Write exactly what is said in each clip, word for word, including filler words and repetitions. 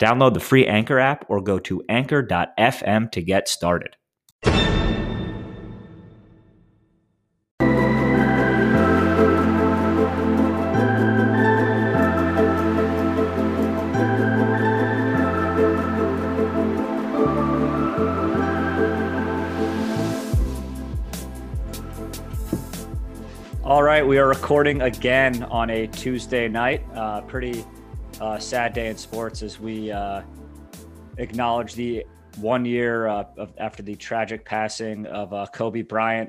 Download the free Anchor app or go to anchor dot f m to get started. All right, we are recording again on a Tuesday night. Uh, pretty... Uh, sad day in sports as we uh, acknowledge the one year uh, of, after the tragic passing of uh, Kobe Bryant,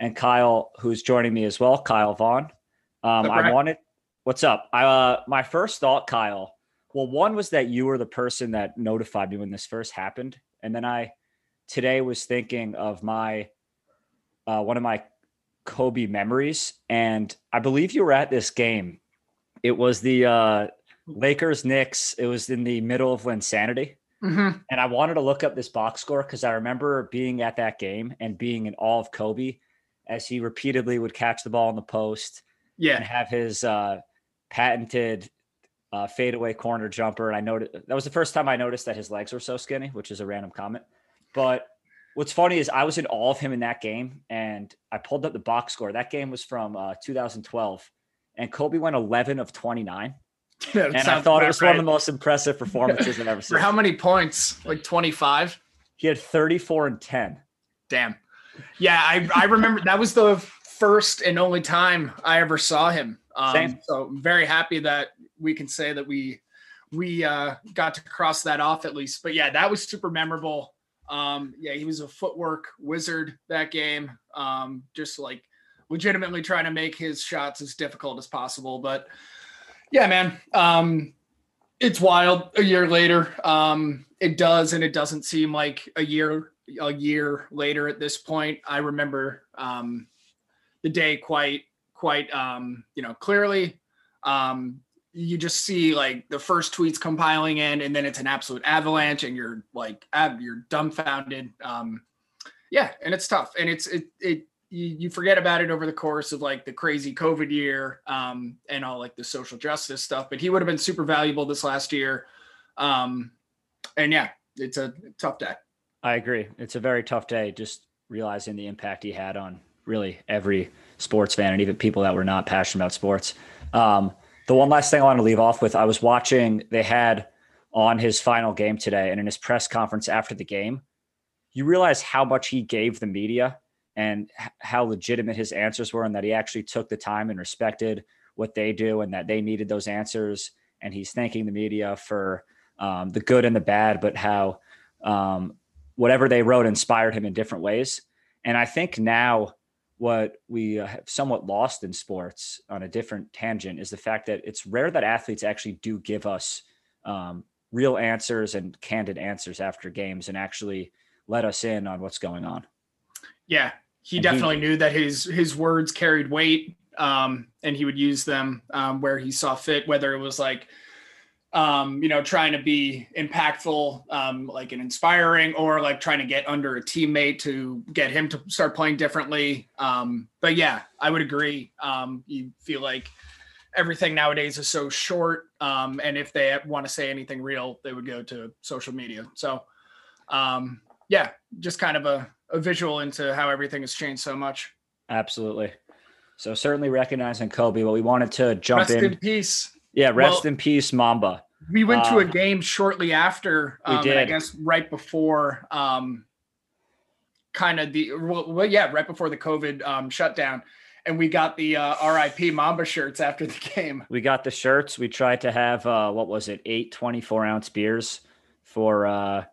and Kyle, who's joining me as well, Kyle Vaughn. Um, I Bryant. wanted, what's up? I, uh, my first thought, Kyle, well, one was that you were the person that notified me when this first happened. And then I today was thinking of my, uh, one of my Kobe memories. And I believe you were at this game. It was the, uh, Lakers, Knicks. It was in the middle of Linsanity. Mm-hmm. And I wanted to look up this box score because I remember being at that game and being in awe of Kobe as he repeatedly would catch the ball in the post yeah. and have his uh, patented uh, fadeaway corner jumper. And I noticed that was the first time I noticed that his legs were so skinny, which is a random comment. But what's funny is I was in awe of him in that game, and I pulled up the box score. That game was from uh, two thousand twelve, and Kobe went eleven of twenty-nine. That and I thought it was right. one of the most impressive performances I've ever seen. For how many points? Like twenty-five? He had thirty-four and ten. Damn. Yeah, I, I remember that was the first and only time I ever saw him. Um, Same. So I'm very happy that we can say that we we uh, got to cross that off at least. But, yeah, that was super memorable. Um, yeah, he was a footwork wizard that game. Um, just, like, legitimately trying to make his shots as difficult as possible. But – yeah, man. Um, it's wild a year later. Um, it does. And it doesn't seem like a year, a year later at this point. I remember um, the day quite, quite, um, you know, clearly. Um, you just see like the first tweets compiling in, and then it's an absolute avalanche and you're like, ab- you're dumbfounded. Um, yeah. And it's tough. And it's, it, it, you forget about it over the course of like the crazy COVID year um, and all like the social justice stuff, but he would have been super valuable this last year. Um, and yeah, it's a tough day. I agree. It's a very tough day. Just realizing the impact he had on really every sports fan and even people that were not passionate about sports. Um, the one last thing I want to leave off with, I was watching, they had on his final game today and in his press conference after the game, you realize how much he gave the media and how legitimate his answers were, and that he actually took the time and respected what they do and that they needed those answers. And he's thanking the media for um, the good and the bad, but how um, whatever they wrote inspired him in different ways. And I think now what we have somewhat lost in sports on a different tangent is the fact that it's rare that athletes actually do give us um, real answers and candid answers after games and actually let us in on what's going on. Yeah. He definitely he, knew that his his words carried weight um, and he would use them um, where he saw fit, whether it was like, um, you know, trying to be impactful, um, like an inspiring, or like trying to get under a teammate to get him to start playing differently. Um, but yeah, I would agree. Um, you feel like everything nowadays is so short. Um, and if they want to say anything real, they would go to social media. So um, yeah, just kind of a, a visual into how everything has changed so much. Absolutely. So certainly recognizing Kobe, but we wanted to jump rest in. Rest in peace. Yeah, rest well, in peace, Mamba. We went um, to a game shortly after, um, we did. And I guess right before um, kind of the, well, well, yeah, right before the COVID um, shutdown. And we got the uh, R I P Mamba shirts after the game. We got the shirts. We tried to have, uh, what was it, eight twenty-four ounce beers for, uh,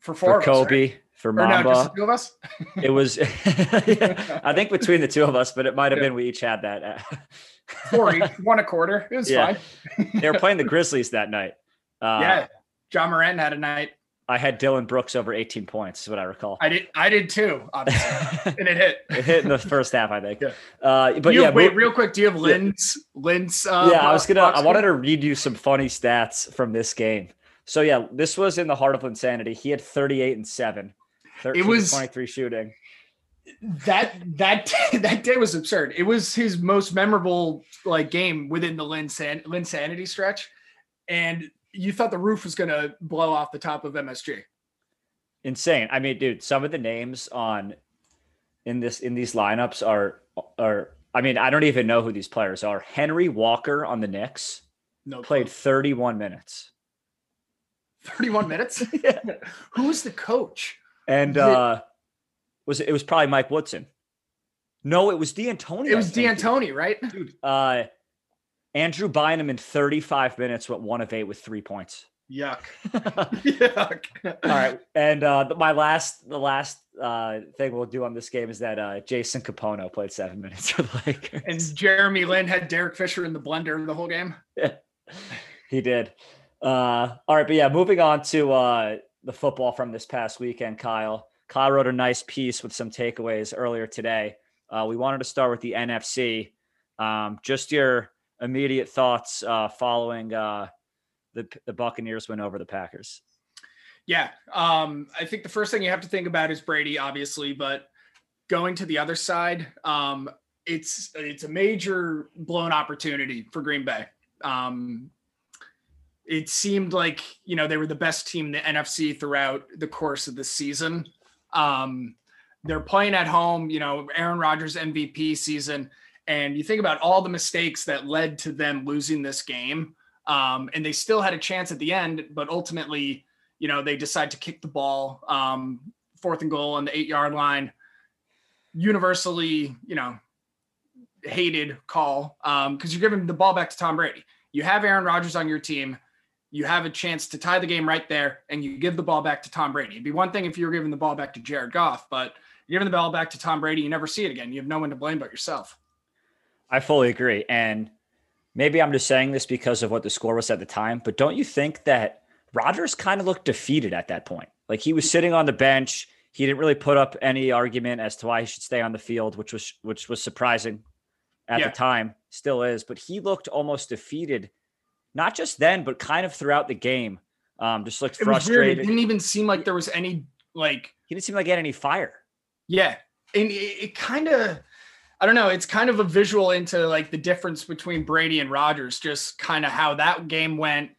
for, four for Kobe. Us, right? For Mamba, no, just the two of us? It was, yeah, I think between the two of us, but it might've yeah. been, we each had that. Four each, one a quarter. It was yeah. fine. They were playing the Grizzlies that night. Uh, yeah. John Moran had a night. I had Dylan Brooks over eighteen points, is what I recall. I did. I did too, obviously, and it hit. It hit in the first half, I think. Yeah. Uh, but you, yeah, wait, we, real quick. Do you have Lynn's? Yeah. Lynn's. Uh, yeah, I was gonna. Box I wanted to read you some funny stats from this game. So yeah, this was in the heart of Linsanity. He had thirty-eight and seven. It was twenty-three shooting. That that that day was absurd. It was his most memorable like game within the Linsan Linsanity stretch, and you thought the roof was going to blow off the top of M S G. Insane. I mean, dude, some of the names on in this, in these lineups are, are, I mean, I don't even know who these players are. Henry Walker on the Knicks no played thirty-one minutes. thirty-one minutes. Yeah. Who was the coach? And, uh, was it, it was probably Mike Woodson. No, it was D'Antoni. It was D'Antoni, right? Dude, uh, Andrew Bynum in thirty-five minutes went one of eight with three points. Yuck. Yuck. All right. And uh, my last, the last uh, thing we'll do on this game is that uh, Jason Capono played seven minutes for the Lakers. And Jeremy Lin had Derek Fisher in the blender the whole game. Yeah, he did. Uh, all right. But yeah, moving on to uh, the football from this past weekend, Kyle. Kyle wrote a nice piece with some takeaways earlier today. Uh, we wanted to start with the N F C. Um, just your immediate thoughts uh, following uh, the the Buccaneers win over the Packers. Yeah, um, I think the first thing you have to think about is Brady, obviously, but going to the other side, um, it's it's a major blown opportunity for Green Bay. Um, it seemed like, you know, they were the best team in the N F C throughout the course of the season. Um, they're playing at home, you know, Aaron Rodgers M V P season. And you think about all the mistakes that led to them losing this game. Um, and they still had a chance at the end, but ultimately, you know, they decide to kick the ball, um, fourth and goal on the eight yard line, universally, you know, hated call. Um, cause you're giving the ball back to Tom Brady. You have Aaron Rodgers on your team. You have a chance to tie the game right there. And you give the ball back to Tom Brady. It'd be one thing if you were giving the ball back to Jared Goff, but you're giving the ball back to Tom Brady. You never see it again. You have no one to blame but yourself. I fully agree. And maybe I'm just saying this because of what the score was at the time, but don't you think that Rodgers kind of looked defeated at that point? Like he was sitting on the bench. He didn't really put up any argument as to why he should stay on the field, which was, which was surprising at yeah. the time, still is, but he looked almost defeated, not just then, but kind of throughout the game. Um, just looked it frustrated. It didn't even seem like there was any, like, he didn't seem like he had any fire. Yeah. And it, it kind of, I don't know. It's kind of a visual into like the difference between Brady and Rodgers, just kind of how that game went,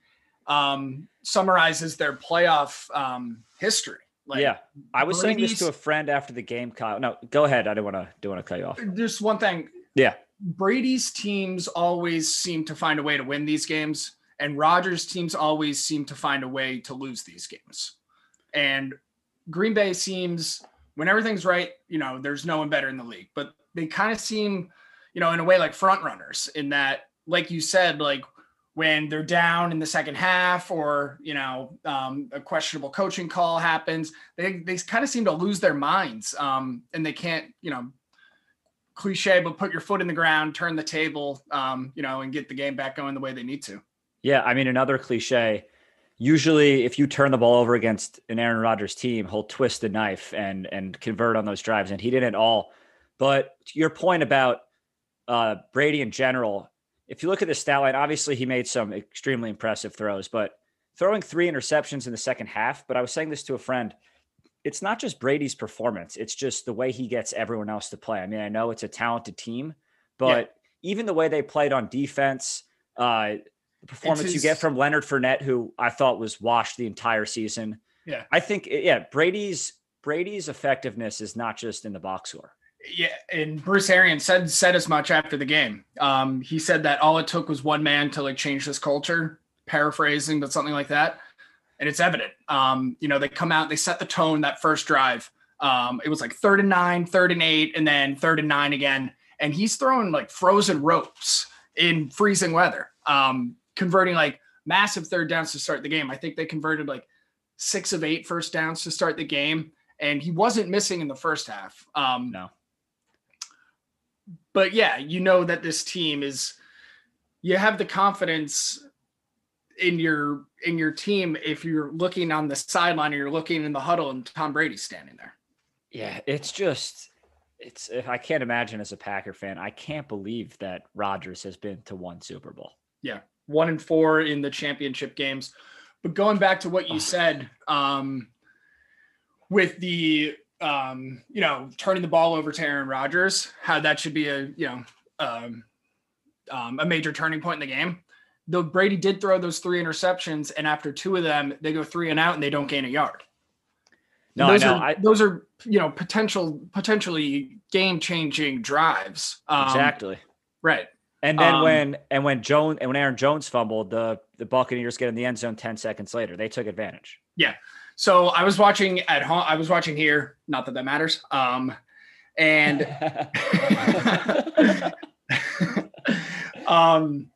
um, summarizes their playoff um, history. Like, yeah. I was Brady's, saying this to a friend after the game, Kyle. No, go ahead. I didn't want to, don't want to cut you off. Just one thing. Yeah. Brady's teams always seem to find a way to win these games, and Rodgers' teams always seem to find a way to lose these games. And Green Bay seems, when everything's right, you know, there's no one better in the league, but they kind of seem, you know, in a way like front runners in that, like you said, like when they're down in the second half or, you know, um, a questionable coaching call happens, they they kind of seem to lose their minds um, and they can't, you know, cliche, but put your foot in the ground, turn the table, um, you know, and get the game back going the way they need to. Yeah. I mean, another cliche, usually if you turn the ball over against an Aaron Rodgers team, he'll twist the knife and, and convert on those drives. And he didn't at all. But to your point about uh, Brady in general, if you look at the stat line, obviously he made some extremely impressive throws, but throwing three interceptions in the second half. But I was saying this to a friend, it's not just Brady's performance. It's just the way he gets everyone else to play. I mean, I know it's a talented team, but yeah. even the way they played on defense, uh, the performance his- you get from Leonard Fournette, who I thought was washed the entire season. Yeah, I think, yeah, Brady's Brady's effectiveness is not just in the box score. Yeah, and Bruce Arians said said as much after the game. Um, he said that all it took was one man to like change this culture, paraphrasing, but something like that. And it's evident. Um, you know, they come out, they set the tone that first drive. Um, it was like third and nine, third and eight, and then third and nine again. And he's throwing like frozen ropes in freezing weather, um, converting like massive third downs to start the game. I think they converted like six of eight first downs to start the game. And he wasn't missing in the first half. Um, no. But yeah, you know that this team is, you have the confidence in your in your team if you're looking on the sideline or you're looking in the huddle and Tom Brady's standing there. Yeah, it's just it's I can't imagine as a Packer fan, I can't believe that Rodgers has been to one Super Bowl. Yeah, one and four in the championship games. But going back to what you said, um, with the um, you know, turning the ball over to Aaron Rodgers, how that should be a you know um, um, a major turning point in the game. Though Brady did throw those three interceptions, and after two of them, they go three and out, and they don't gain a yard. No, those I know. Are, I, those are you know potential potentially game changing drives. Um, exactly. Right. And then um, when and when Jones and when Aaron Jones fumbled, the the Buccaneers get in the end zone ten seconds later. They took advantage. Yeah. So I was watching at home. I was watching here. Not that that matters. Um, and um,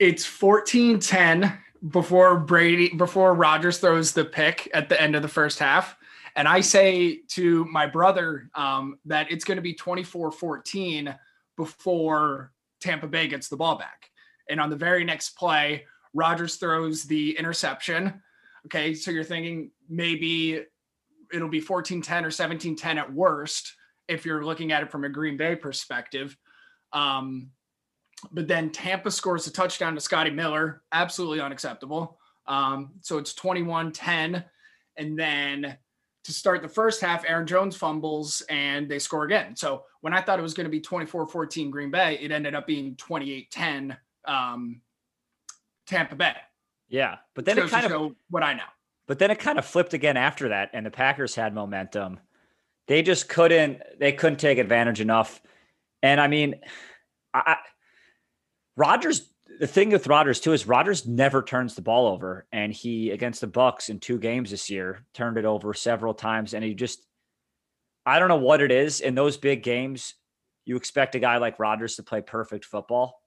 it's fourteen ten before Brady before Rodgers throws the pick at the end of the first half. And I say to my brother um, that it's going to be twenty-four fourteen before Tampa Bay gets the ball back. And on the very next play, Rodgers throws the interception. Okay, so you're thinking maybe it'll be fourteen ten or seventeen ten at worst if you're looking at it from a Green Bay perspective. Um, but then Tampa scores a touchdown to Scotty Miller. Absolutely unacceptable. Um, so it's twenty-one ten. And then to start the first half, Aaron Jones fumbles and they score again. So when I thought it was going to be twenty-four fourteen Green Bay, it ended up being twenty-eight ten um, Tampa Bay. Yeah, but then it kind of what I know. But then it kind of flipped again after that, and the Packers had momentum. They just couldn't. They couldn't take advantage enough. And I mean, I, Rodgers. The thing with Rodgers too is Rodgers never turns the ball over, and he against the Bucks in two games this year turned it over several times, and he just. I don't know what it is in those big games. You expect a guy like Rodgers to play perfect football.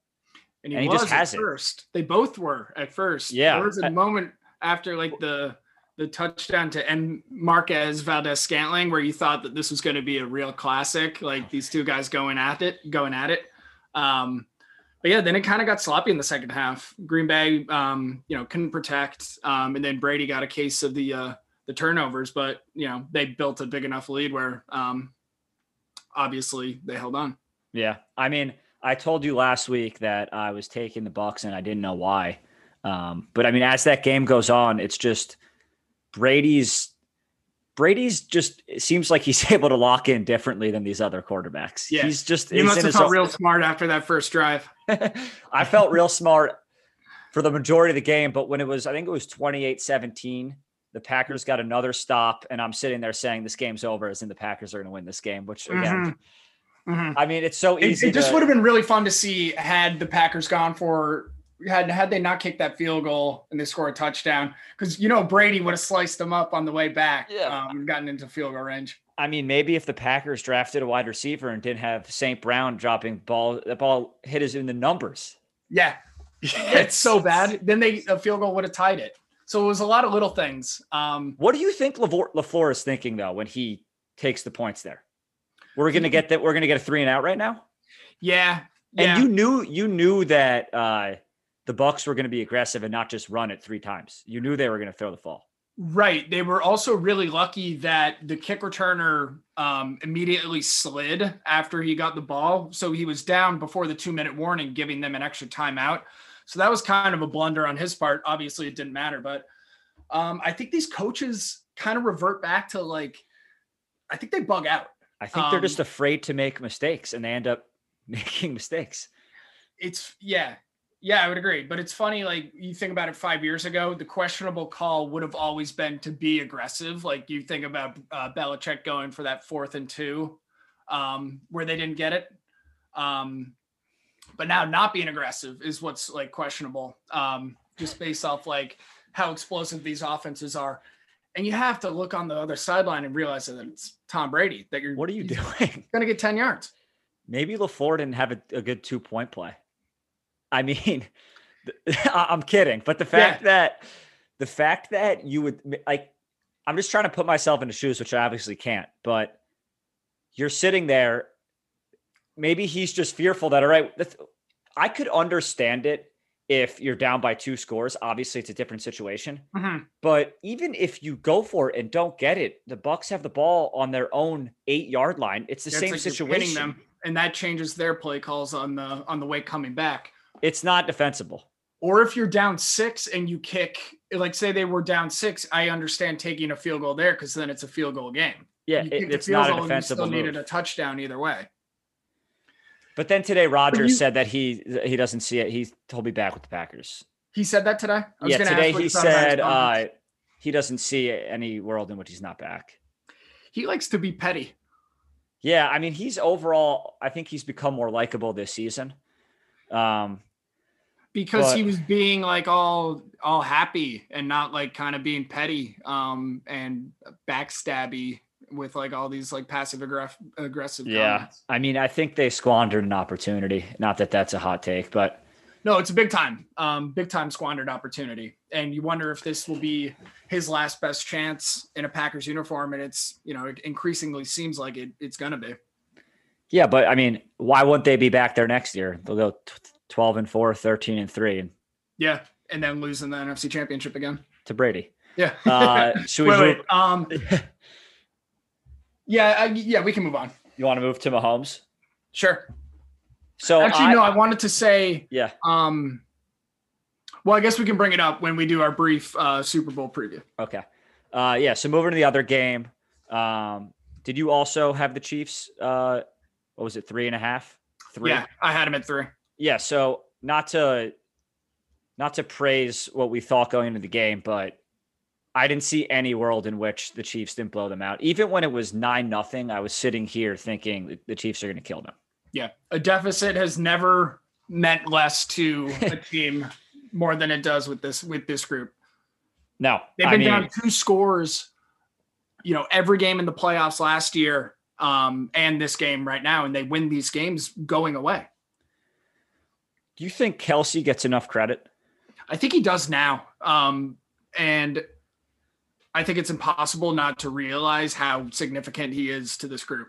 And he, and he was just has at it. First. They both were at first. Yeah. There was a moment after like the the touchdown to end Marquez Valdes-Scantling where you thought that this was going to be a real classic, like these two guys going at it, going at it. Um, but yeah, then it kind of got sloppy in the second half. Green Bay, um, you know, couldn't protect, um, and then Brady got a case of the uh, the turnovers. But you know, they built a big enough lead where um, obviously they held on. Yeah, I mean. I told you last week that I was taking the Bucks and I didn't know why. Um, but I mean, as that game goes on, it's just Brady's Brady's just it seems like he's able to lock in differently than these other quarterbacks. Yeah. He's just, you must have felt real smart after that first drive. I felt real smart for the majority of the game, but when it was, I think it was twenty-eight seventeen, the Packers got another stop and I'm sitting there saying this game's over as in the Packers are going to win this game, which again, mm-hmm. Mm-hmm. I mean, it's so easy. It, it just to, would have been really fun to see had the Packers gone for had had they not kicked that field goal and they score a touchdown because you know Brady would have sliced them up on the way back. Yeah, um, gotten into field goal range. I mean, maybe if the Packers drafted a wide receiver and didn't have Saint Brown dropping ball, the ball hit us in the numbers. Yeah, it's so bad. Then they a field goal would have tied it. So it was a lot of little things. Um, what do you think LaFleur is thinking though when he takes the points there? We're gonna get that. We're gonna get a three and out right now. Yeah, yeah. And you knew you knew that uh, the Bucks were gonna be aggressive and not just run it three times. You knew they were gonna throw the ball. Right. They were also really lucky that the kick returner um, immediately slid after he got the ball, so he was down before the two minute warning, giving them an extra timeout. So that was kind of a blunder on his part. Obviously, it didn't matter, but um, I think these coaches kind of revert back to like, I think they bug out. I think they're um, just afraid to make mistakes and they end up making mistakes. It's yeah. Yeah, I would agree. But it's funny. Like you think about it five years ago, the questionable call would have always been to be aggressive. Like you think about uh, Belichick going for that fourth and two um, where they didn't get it. Um, but now not being aggressive is what's like questionable um, just based off like how explosive these offenses are. And you have to look on the other sideline and realize that it's Tom Brady. That you're what are you doing? Going to get ten yards. Maybe LaFleur didn't have a, a good two point play. I mean, I'm kidding, but the fact yeah. that the fact that you would like, I'm just trying to put myself into shoes, which I obviously can't. But you're sitting there. Maybe he's just fearful that all right, I could understand it if you're down by two scores. Obviously, it's a different situation. Mm-hmm. But even if you go for it and don't get it, the Bucks have the ball on their own eight-yard line. It's the That's same like situation. Them, and that changes their play calls on the on the way coming back. It's not defensible. Or if you're down six and you kick, like say they were down six, I understand taking a field goal there because then it's a field goal game. Yeah, it, it's not a defensible move. You still needed a touchdown either way. But then today, Rodgers said that he he doesn't see it. He told me back with the Packers. He said that today? I was yeah, today he said uh, he doesn't see any world in which he's not back. He likes to be petty. Yeah, I mean, he's overall, I think he's become more likable this season. Um, because but, he was being like all all happy and not like kind of being petty um, and backstabby with like all these like passive aggressive. Yeah. Comments. I mean, I think they squandered an opportunity. Not that that's a hot take, but no, it's a big time, um, big time squandered opportunity. And you wonder if this will be his last best chance in a Packers uniform. And it's, you know, it increasingly seems like it it's going to be. Yeah. But I mean, why wouldn't they be back there next year? They'll go twelve and four, thirteen and three. Yeah. And then losing the N F C championship again to Brady. Yeah. uh, should we wait, wait, um, Yeah, I, yeah, we can move on. You want to move to Mahomes? Sure. So actually, I, no, I wanted to say, yeah. Um, well, I guess we can bring it up when we do our brief uh, Super Bowl preview. Okay. Uh, yeah. So moving to the other game, um, did you also have the Chiefs? Uh, what was it, three and a half? Three. Yeah, I had them at three. Yeah. So not to, not to praise what we thought going into the game, but I didn't see any world in which the Chiefs didn't blow them out. Even when it was nine nothing, I was sitting here thinking the Chiefs are going to kill them. Yeah, a deficit has never meant less to a team more than it does with this with this group. No, they've been I mean, down two scores, you know, every game in the playoffs last year um, and this game right now, and they win these games going away. Do you think Kelsey gets enough credit? I think he does now, um, and. I think it's impossible not to realize how significant he is to this group.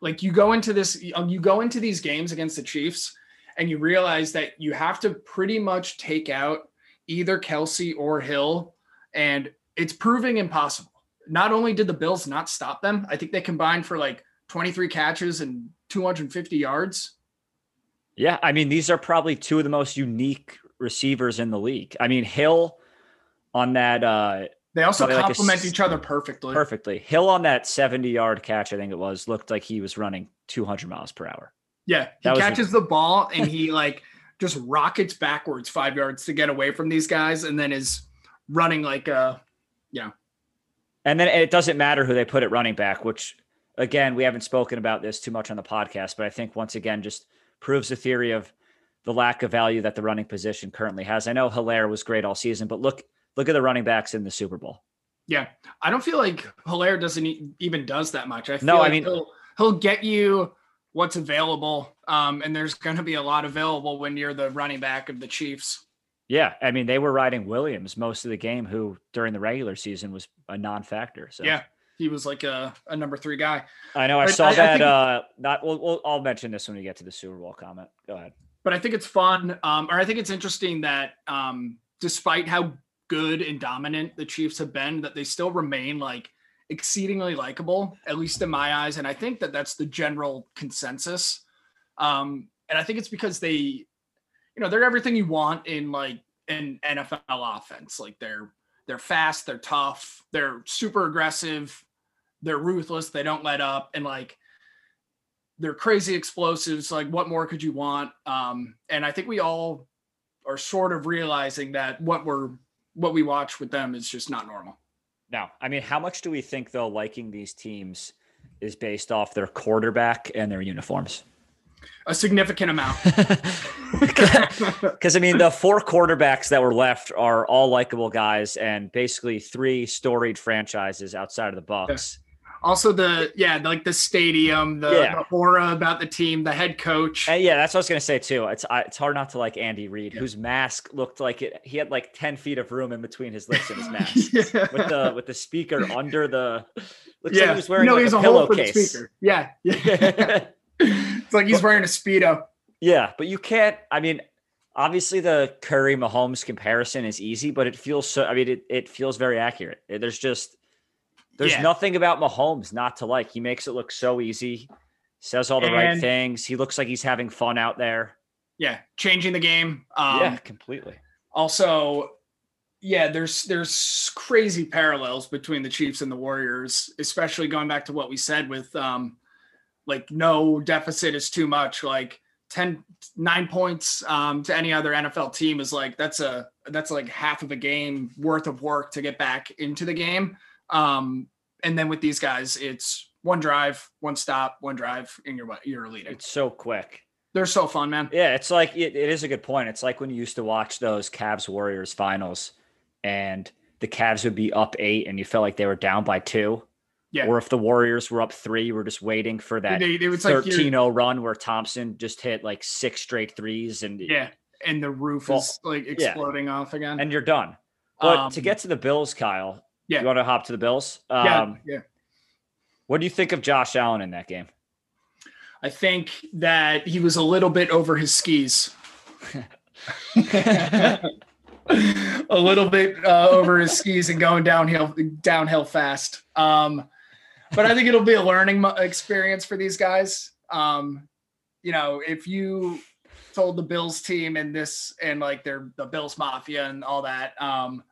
Like you go into this, you go into these games against the Chiefs and you realize that you have to pretty much take out either Kelsey or Hill. And it's proving impossible. Not only did the Bills not stop them, I think they combined for like twenty-three catches and two hundred fifty yards. Yeah. I mean, these are probably two of the most unique receivers in the league. I mean, Hill on that, uh, They also Probably complement like a, each other perfectly. Perfectly. Hill on that seventy-yard catch, I think it was, looked like he was running two hundred miles per hour. Yeah, he catches the ball and he like just rockets backwards five yards to get away from these guys and then is running like a, you know. And then it doesn't matter who they put at running back, which, again, we haven't spoken about this too much on the podcast, but I think, once again, just proves the theory of the lack of value that the running position currently has. I know Hilaire was great all season, but look – Look at the running backs in the Super Bowl. Yeah. I don't feel like Hilaire doesn't even does that much. I feel no, like I mean, he'll, he'll get you what's available. Um, and there's going to be a lot available when you're the running back of the Chiefs. Yeah. I mean, they were riding Williams most of the game, who during the regular season was a non-factor. So yeah, he was like a, a number three guy. I know. I but saw I, that. I think, uh, not, well, well, I'll mention this when we get to the Super Bowl comment. Go ahead. But I think it's fun. Um, or I think it's interesting that um, despite how good and dominant the Chiefs have been, that they still remain like exceedingly likable, at least in my eyes. And I think that that's the general consensus. Um, and I think it's because they, you know, they're everything you want in like an N F L offense. Like they're, they're fast, they're tough, they're super aggressive, they're ruthless, they don't let up. And like, they're crazy explosives. Like what more could you want? Um, and I think we all are sort of realizing that what we're, what we watch with them is just not normal. No, I mean, how much do we think though liking these teams is based off their quarterback and their uniforms? A significant amount. Because I mean, the four quarterbacks that were left are all likable guys and basically three storied franchises outside of the Bucks. Also the, yeah, like the stadium, the, yeah. the aura about the team, the head coach. And yeah, that's what I was going to say too. It's I, it's hard not to like Andy Reid, yeah. whose mask looked like it. He had like ten feet of room in between his lips and his mask yeah. with the with the speaker under the, looks yeah. like he was wearing no, like he was a, a pillowcase. Yeah. yeah. It's like he's wearing a Speedo. Yeah, but you can't, I mean, obviously the Curry Mahomes comparison is easy, but it feels so, I mean, it, it feels very accurate. There's just, there's yeah. nothing about Mahomes not to like. He makes it look so easy, says all the and, right things. He looks like he's having fun out there. Yeah. Changing the game. Um, yeah, completely. Also, yeah, there's, there's crazy parallels between the Chiefs and the Warriors, especially going back to what we said with um, like no deficit is too much. Like ten, nine points um, to any other N F L team is like, that's a, that's like half of a game worth of work to get back into the game. Um, and then with these guys, it's one drive, one stop, one drive and you're, you're leading. It's so quick. They're so fun, man. Yeah. It's like, it, it is a good point. It's like when you used to watch those Cavs Warriors finals and the Cavs would be up eight and you felt like they were down by two. Yeah. Or if the Warriors were up three, you were just waiting for that thirteen oh like run where Thompson just hit like six straight threes. And yeah. And the roof well, is like exploding yeah. off again. And you're done. But um, to get to the Bills, Kyle, yeah. you want to hop to the Bills? Um, yeah. yeah. What do you think of Josh Allen in that game? I think that he was a little bit over his skis. A little bit uh, over his skis and going downhill, downhill fast. Um, but I think it'll be a learning experience for these guys. Um, you know, if you told the Bills team and this and like they're the Bills Mafia and all that, um,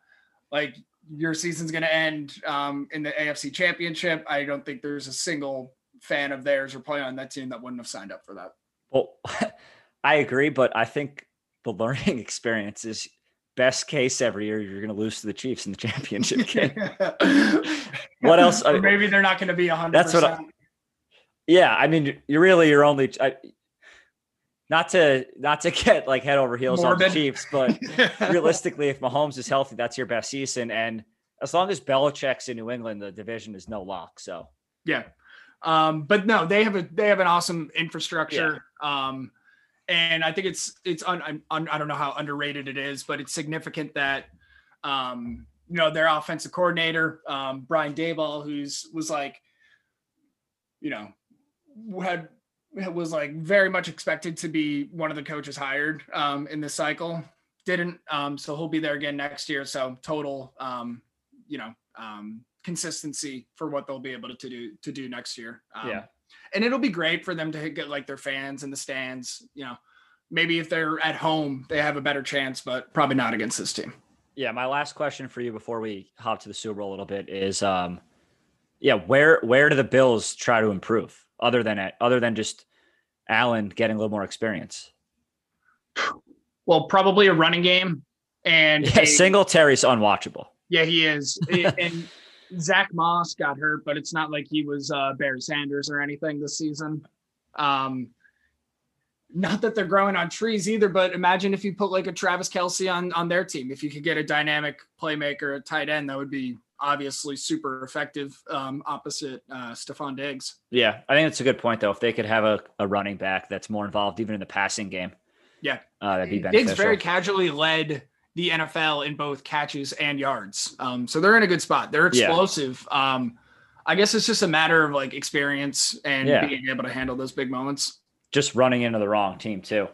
like your season's going to end um, in the A F C Championship. I don't think there's a single fan of theirs or player on that team that wouldn't have signed up for that. Well, I agree, but I think the learning experience is best case every year. You're going to lose to the Chiefs in the championship game. What else? Or maybe they're not going to be a hundred percent. That's what I, yeah. I mean, you're really, you're only I, not to, not to get like head over heels Morbid. on the Chiefs, but realistically, if Mahomes is healthy, that's your best season. And as long as Belichick's in New England, the division is no lock. So yeah. Um, but no, they have a, they have an awesome infrastructure. Yeah. Um, and I think it's, it's, un, un, I don't know how underrated it is, but it's significant that, um, you know, their offensive coordinator, um, Brian Daboll, who's was like, you know, had, was like very much expected to be one of the coaches hired, um, in this cycle, didn't. Um, so he'll be there again next year. So total, um, you know, um, consistency for what they'll be able to do to do next year. Um, yeah. And it'll be great for them to get like their fans in the stands, you know, maybe if they're at home, they have a better chance, but probably not against this team. Yeah. My last question for you before we hop to the Super Bowl a little bit is, um, yeah, where, where do the Bills try to improve other than at, other than just Allen getting a little more experience? Well, probably a running game and yeah, a, Singletary's unwatchable. Yeah, he is. And Zach Moss got hurt, but it's not like he was uh, Barry Sanders or anything this season. Um, not that they're growing on trees either, but imagine if you put like a Travis Kelce on, on their team. If you could get a dynamic playmaker, a tight end, that would be obviously super effective um, opposite uh, Stephon Diggs. Yeah, I think that's a good point, though. If they could have a, a running back that's more involved even in the passing game. Yeah, uh, that'd be beneficial. Diggs very casually led the N F L in both catches and yards. Um, so they're in a good spot. They're explosive. Yeah. Um, I guess it's just a matter of like experience and yeah. being able to handle those big moments. Just running into the wrong team too.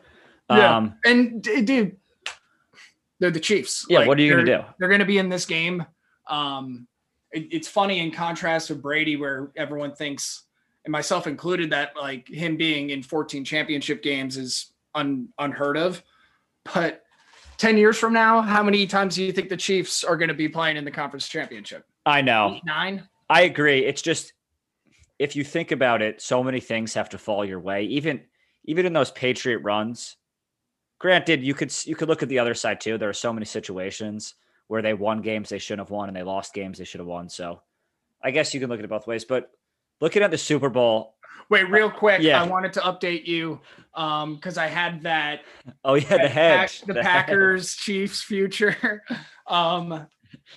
Yeah. Um, and dude, they're the Chiefs. Yeah. Like, what are you going to do? They're going to be in this game. Um, it, it's funny in contrast with Brady, where everyone thinks, and myself included, that like him being in fourteen championship games is un, unheard of, but ten years from now, how many times do you think the Chiefs are going to be playing in the conference championship? I know. Eight, nine? I agree. It's just, if you think about it, so many things have to fall your way. Even, even in those Patriot runs, granted, you could, you could look at the other side too. There are so many situations where they won games they shouldn't have won and they lost games they should have won. So I guess you can look at it both ways, but looking at the Super Bowl, wait, real quick. Uh, yeah. I wanted to update you um, because I had that. Oh, yeah. The hedge. Pack, the, the Packers hedge. Chiefs future. um,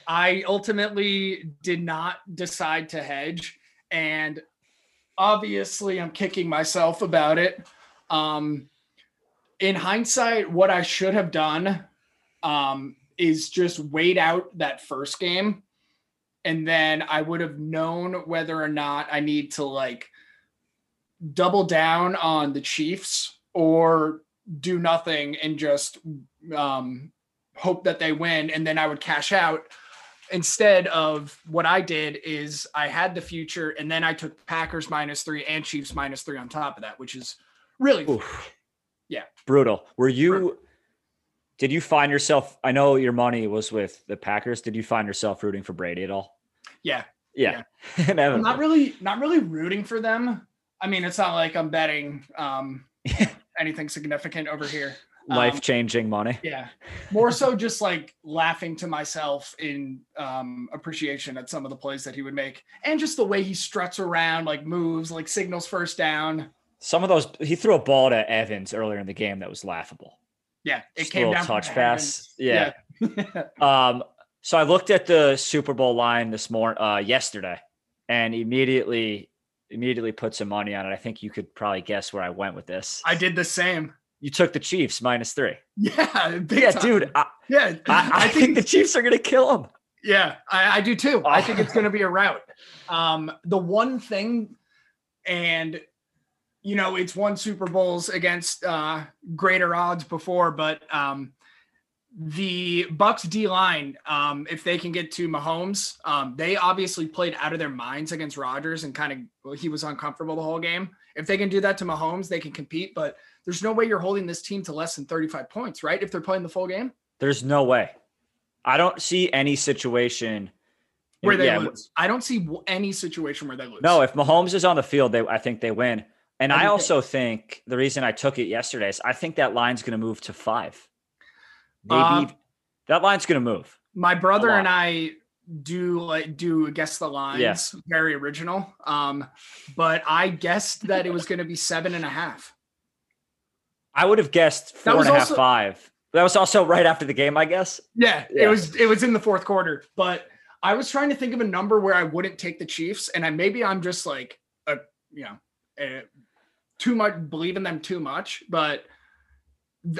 I ultimately did not decide to hedge. And obviously, I'm kicking myself about it. Um, in hindsight, what I should have done um, is just wait out that first game. And then I would have known whether or not I need to like double down on the Chiefs or do nothing and just um, hope that they win. And then I would cash out. Instead of what I did is I had the future and then I took Packers minus three and Chiefs minus three on top of that, which is really, oof. Yeah. Brutal. Were you, brutal. Did you find yourself, I know your money was with the Packers. Did you find yourself rooting for Brady at all? Yeah. Yeah. yeah. I'm not really, not really rooting for them. I mean, it's not like I'm betting um, anything significant over here. Life-changing um, money. Yeah. More so just like laughing to myself in um, appreciation at some of the plays that he would make. And just the way he struts around, like moves, like signals first down. Some of those, he threw a ball to Evans earlier in the game that was laughable. Yeah. It just came down touch pass. Yeah. yeah. um, so I looked at the Super Bowl line this morning, uh, yesterday, and immediately, immediately put some money on it. I think you could probably guess where I went with this. I did the same. You took the Chiefs minus three. Yeah. Yeah, time. dude. I, yeah. I, I, I think, think the Chiefs are going to kill them. Yeah, I, I do too. Oh. I think it's going to be a rout. Um, the one thing, and, you know, it's won Super Bowls against uh, greater odds before, but um, the Bucks D-line, um, if they can get to Mahomes, um, they obviously played out of their minds against Rodgers and kind of, well, he was uncomfortable the whole game. If they can do that to Mahomes, they can compete, but there's no way you're holding this team to less than thirty-five points, right? If they're playing the full game? There's no way. I don't see any situation where they yeah, lose. I don't see any situation where they lose. No, if Mahomes is on the field, they I think they win. And I, I also they. think the reason I took it yesterday is I think that line's going to move to five. Maybe um, that line's going to move. My brother and I do like do guess the lines. Yeah. Very original. Um, but I guessed that it was going to be seven and a half. I would have guessed four and a half, five. That was also right after the game, I guess. Yeah, yeah, it was it was in the fourth quarter. But I was trying to think of a number where I wouldn't take the Chiefs, and I maybe I'm just like a you know a, too much believe in them too much. But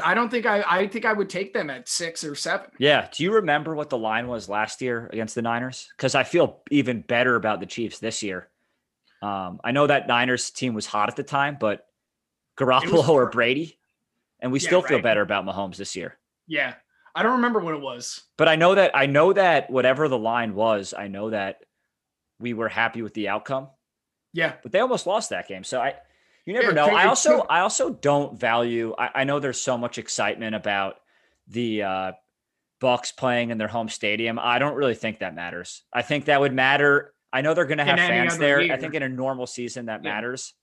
I don't think I I think I would take them at six or seven. Yeah. Do you remember what the line was last year against the Niners? Because I feel even better about the Chiefs this year. Um, I know that Niners team was hot at the time, but Garoppolo or Brady. And we yeah, still feel right. better about Mahomes this year. Yeah. I don't remember what it was. But I know that I know that whatever the line was, I know that we were happy with the outcome. Yeah. But they almost lost that game. So I you never yeah, know. I also I also don't value I, I know there's so much excitement about the uh Bucks playing in their home stadium. I don't really think that matters. I think that would matter. I know they're gonna have fans there. Year. I think in a normal season that yeah. matters.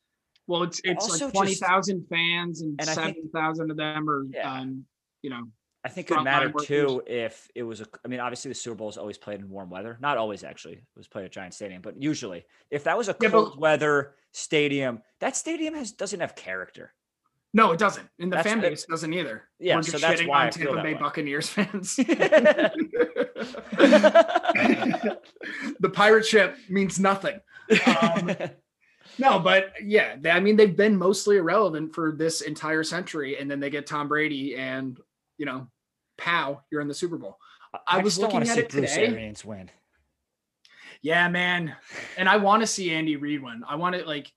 Well, it's it's also like twenty thousand fans and, and seven thousand of them are, yeah. um, you know. I think it would matter, workers. too, if it was, a. I mean, obviously the Super Bowl is always played in warm weather. Not always, actually. It was played at Giant Stadium, but usually. If that was a yeah, cold but, weather stadium, that stadium has doesn't have character. No, it doesn't. And the that's, fan base it, doesn't either. Yeah, We're just so that's shitting why on I feel Tampa that Bay way. Buccaneers fans. The pirate ship means nothing. Um No, but yeah, they, I mean, they've been mostly irrelevant for this entire century. And then they get Tom Brady and, you know, pow, you're in the Super Bowl. I, I was looking at it today. Bruce Arians win. Yeah, man. And I want to see Andy Reid win. I want to like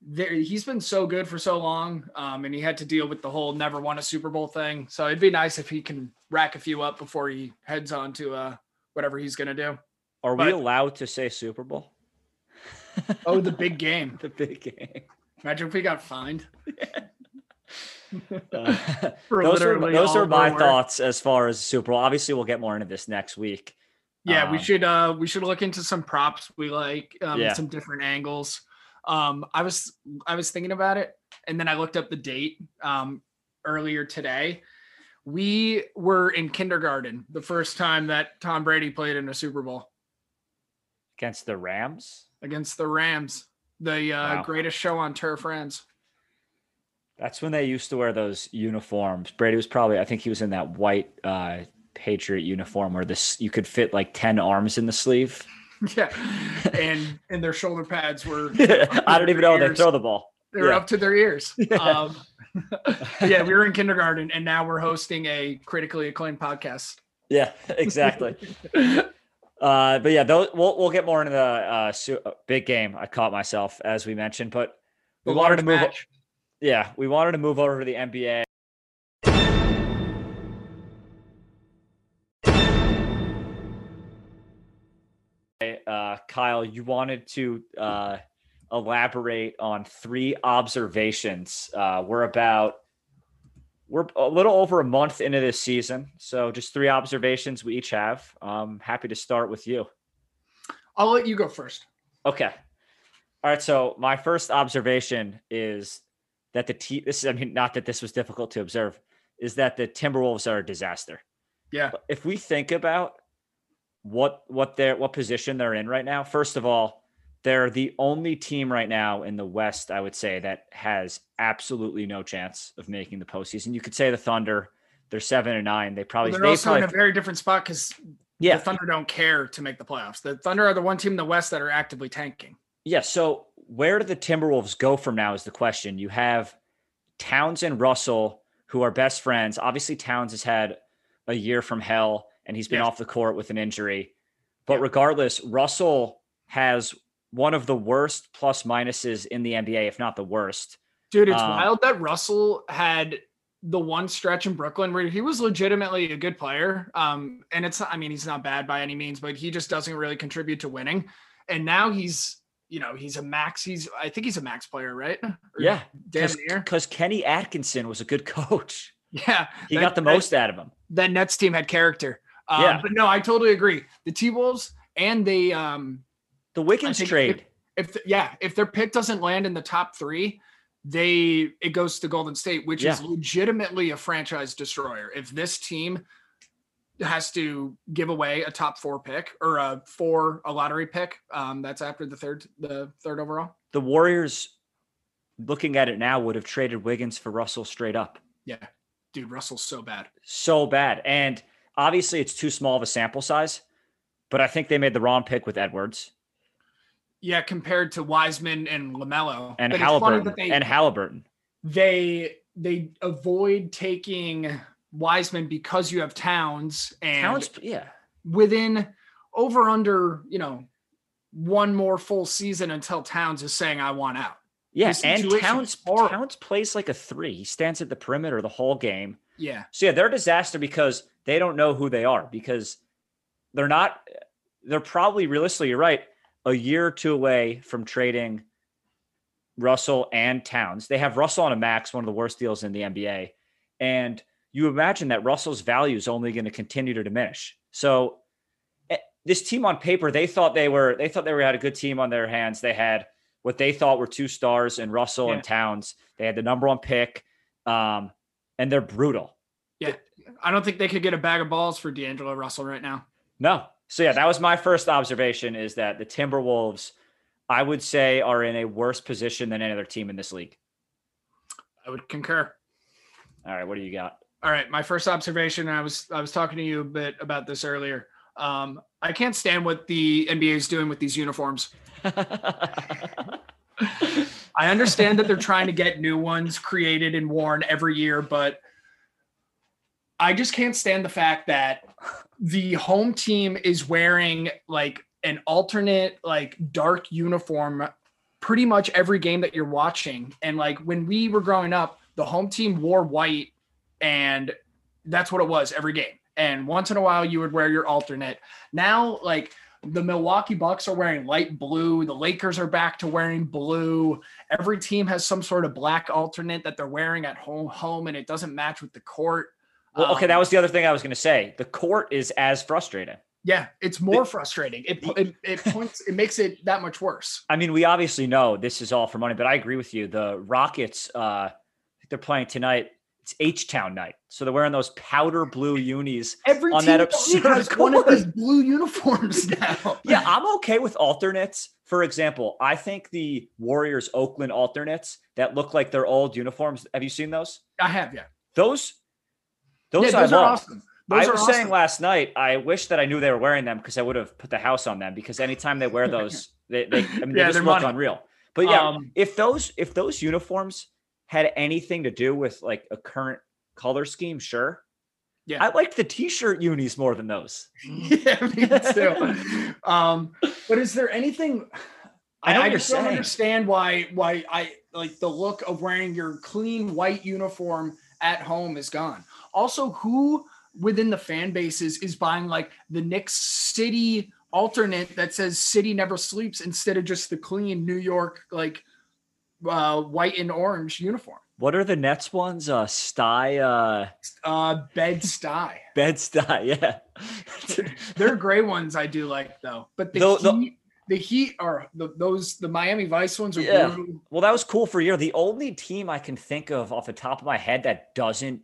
there. He's been so good for so long. Um, and he had to deal with the whole never won a Super Bowl thing. So it'd be nice if he can rack a few up before he heads on to uh, whatever he's going to do. Are but, we allowed to say Super Bowl? Oh, the big game. The big game. Imagine if we got fined. Yeah. uh, those are, those are my thoughts as far as Super Bowl. Obviously, we'll get more into this next week. Yeah, um, we should uh, we should look into some props we like, um, yeah. some different angles. Um, I was I was thinking about it, and then I looked up the date um, earlier today. We were in kindergarten the first time that Tom Brady played in a Super Bowl. Against the Rams? Against the Rams, the uh, wow. greatest show on turf, Rams. That's when they used to wear those uniforms. Brady was probably, I think he was in that white uh, Patriot uniform where this you could fit like ten arms in the sleeve. Yeah, and and their shoulder pads were. I don't even know they throw the ball. They were yeah. up to their ears. Yeah. Um, yeah, we were in kindergarten, and now we're hosting a critically acclaimed podcast. Yeah, exactly. Uh, but yeah, those, we'll we'll get more into the uh, su- big game. I caught myself as we mentioned, but we wanted to move. Match. yeah, we wanted to move over to the N B A. Uh, Kyle, you wanted to uh, elaborate on three observations. Uh, we're about we're a little over a month into this season, so just three observations we each have. I'm happy to start with you. I'll let you go first. Okay. All right. So my first observation is that the T this is, I mean, not that this was difficult to observe, is that the Timberwolves are a disaster. Yeah. If we think about what, what they're, what position they're in right now, first of all, they're the only team right now in the West, I would say, that has absolutely no chance of making the postseason. You could say the Thunder, they're seven and nine. They probably, well, they're they also probably, in a very different spot because yeah. the Thunder don't care to make the playoffs. The Thunder are the one team in the West that are actively tanking. Yeah. So where do the Timberwolves go from now is the question. You have Towns and Russell, who are best friends. Obviously Towns has had a year from hell and he's been yes. off the court with an injury, but yeah. regardless, Russell has one of the worst plus minuses in the N B A, if not the worst. Dude, it's um, wild that Russell had the one stretch in Brooklyn where he was legitimately a good player. Um, and it's, I mean, he's not bad by any means, but he just doesn't really contribute to winning. And now he's, you know, he's a max. He's, I think he's a max player, right? Or yeah. Damn near. Because Kenny Atkinson was a good coach. Yeah. He that, got the most that, out of him. That Nets team had character. Um, yeah. But no, I totally agree. The T-Wolves and the, um, the Wiggins trade. If, if yeah, if their pick doesn't land in the top three, they, it goes to Golden State, which yeah. is legitimately a franchise destroyer. If this team has to give away a top four pick or a four, a lottery pick. Um, that's after the third, the third overall. The Warriors, looking at it now, would have traded Wiggins for Russell straight up. Yeah, dude, Russell's so bad. So bad. And obviously it's too small of a sample size, but I think they made the wrong pick with Edwards. Yeah, compared to Wiseman and LaMelo. And Halliburton. They, and Halliburton. They, they avoid taking Wiseman because you have Towns and Towns, yeah. within over under, you know, one more full season until Towns is saying, I want out. Yes. Yeah, and Towns, Towns plays like a three. He stands at the perimeter the whole game. Yeah. So yeah, they're a disaster because they don't know who they are, because they're not, they're probably realistically, you're right, a year or two away from trading Russell and Towns. They have Russell on a max, one of the worst deals in the N B A. And you imagine that Russell's value is only going to continue to diminish. So this team on paper, they thought they were, they thought they were, had a good team on their hands. They had what they thought were two stars in Russell yeah. and Towns. They had the number one pick, um, and they're brutal. Yeah. I don't think they could get a bag of balls for D'Angelo Russell right now. No. So yeah, that was my first observation, is that the Timberwolves, I would say, are in a worse position than any other team in this league. I would concur. All right. What do you got? All right, my first observation, I was I was talking to you a bit about this earlier. Um, I can't stand what the N B A is doing with these uniforms. I understand that they're trying to get new ones created and worn every year, but I just can't stand the fact that the home team is wearing like an alternate, like dark uniform pretty much every game that you're watching. And like when we were growing up, the home team wore white. And that's what it was every game. And once in a while you would wear your alternate. Now, like the Milwaukee Bucks are wearing light blue. The Lakers are back to wearing blue. Every team has some sort of black alternate that they're wearing at home, home and it doesn't match with the court. Well, okay. Um, that was the other thing I was going to say. The court is as frustrating. Yeah. It's more the, frustrating. It, it, it points, it makes it that much worse. I mean, we obviously know this is all for money, but I agree with you. The Rockets, uh, they're playing tonight. It's H-Town night. So they're wearing those powder blue unis. Every on that absurd has one of those blue uniforms now. Yeah, I'm okay with alternates. For example, I think the Warriors Oakland alternates that look like their old uniforms. Have you seen those? I have, yeah. Those those, yeah, those I are love. Awesome. Those I are was awesome. saying last night, I wish that I knew they were wearing them because I would have put the house on them, because anytime they wear those, they, they I mean yeah, they just look money. unreal. But yeah, um, if those if those uniforms had anything to do with like a current color scheme, sure. Yeah. I liked the t-shirt unis more than those. Yeah, me too. um, but is there anything I, I just saying. don't understand why why I like the look of wearing your clean white uniform at home is gone. Also, who within the fan bases is buying like the Knicks city alternate that says city never sleeps instead of just the clean New York, like uh, white and orange uniform? What are the Nets ones? Uh, Sty, uh, uh, Bed-Stuy. Bed-Stuy, yeah. They're gray ones I do like though, but the the, Heat, the, the Heat are the, those the Miami Vice ones are yeah. Blue. Well, that was cool for a year. The only team I can think of off the top of my head that doesn't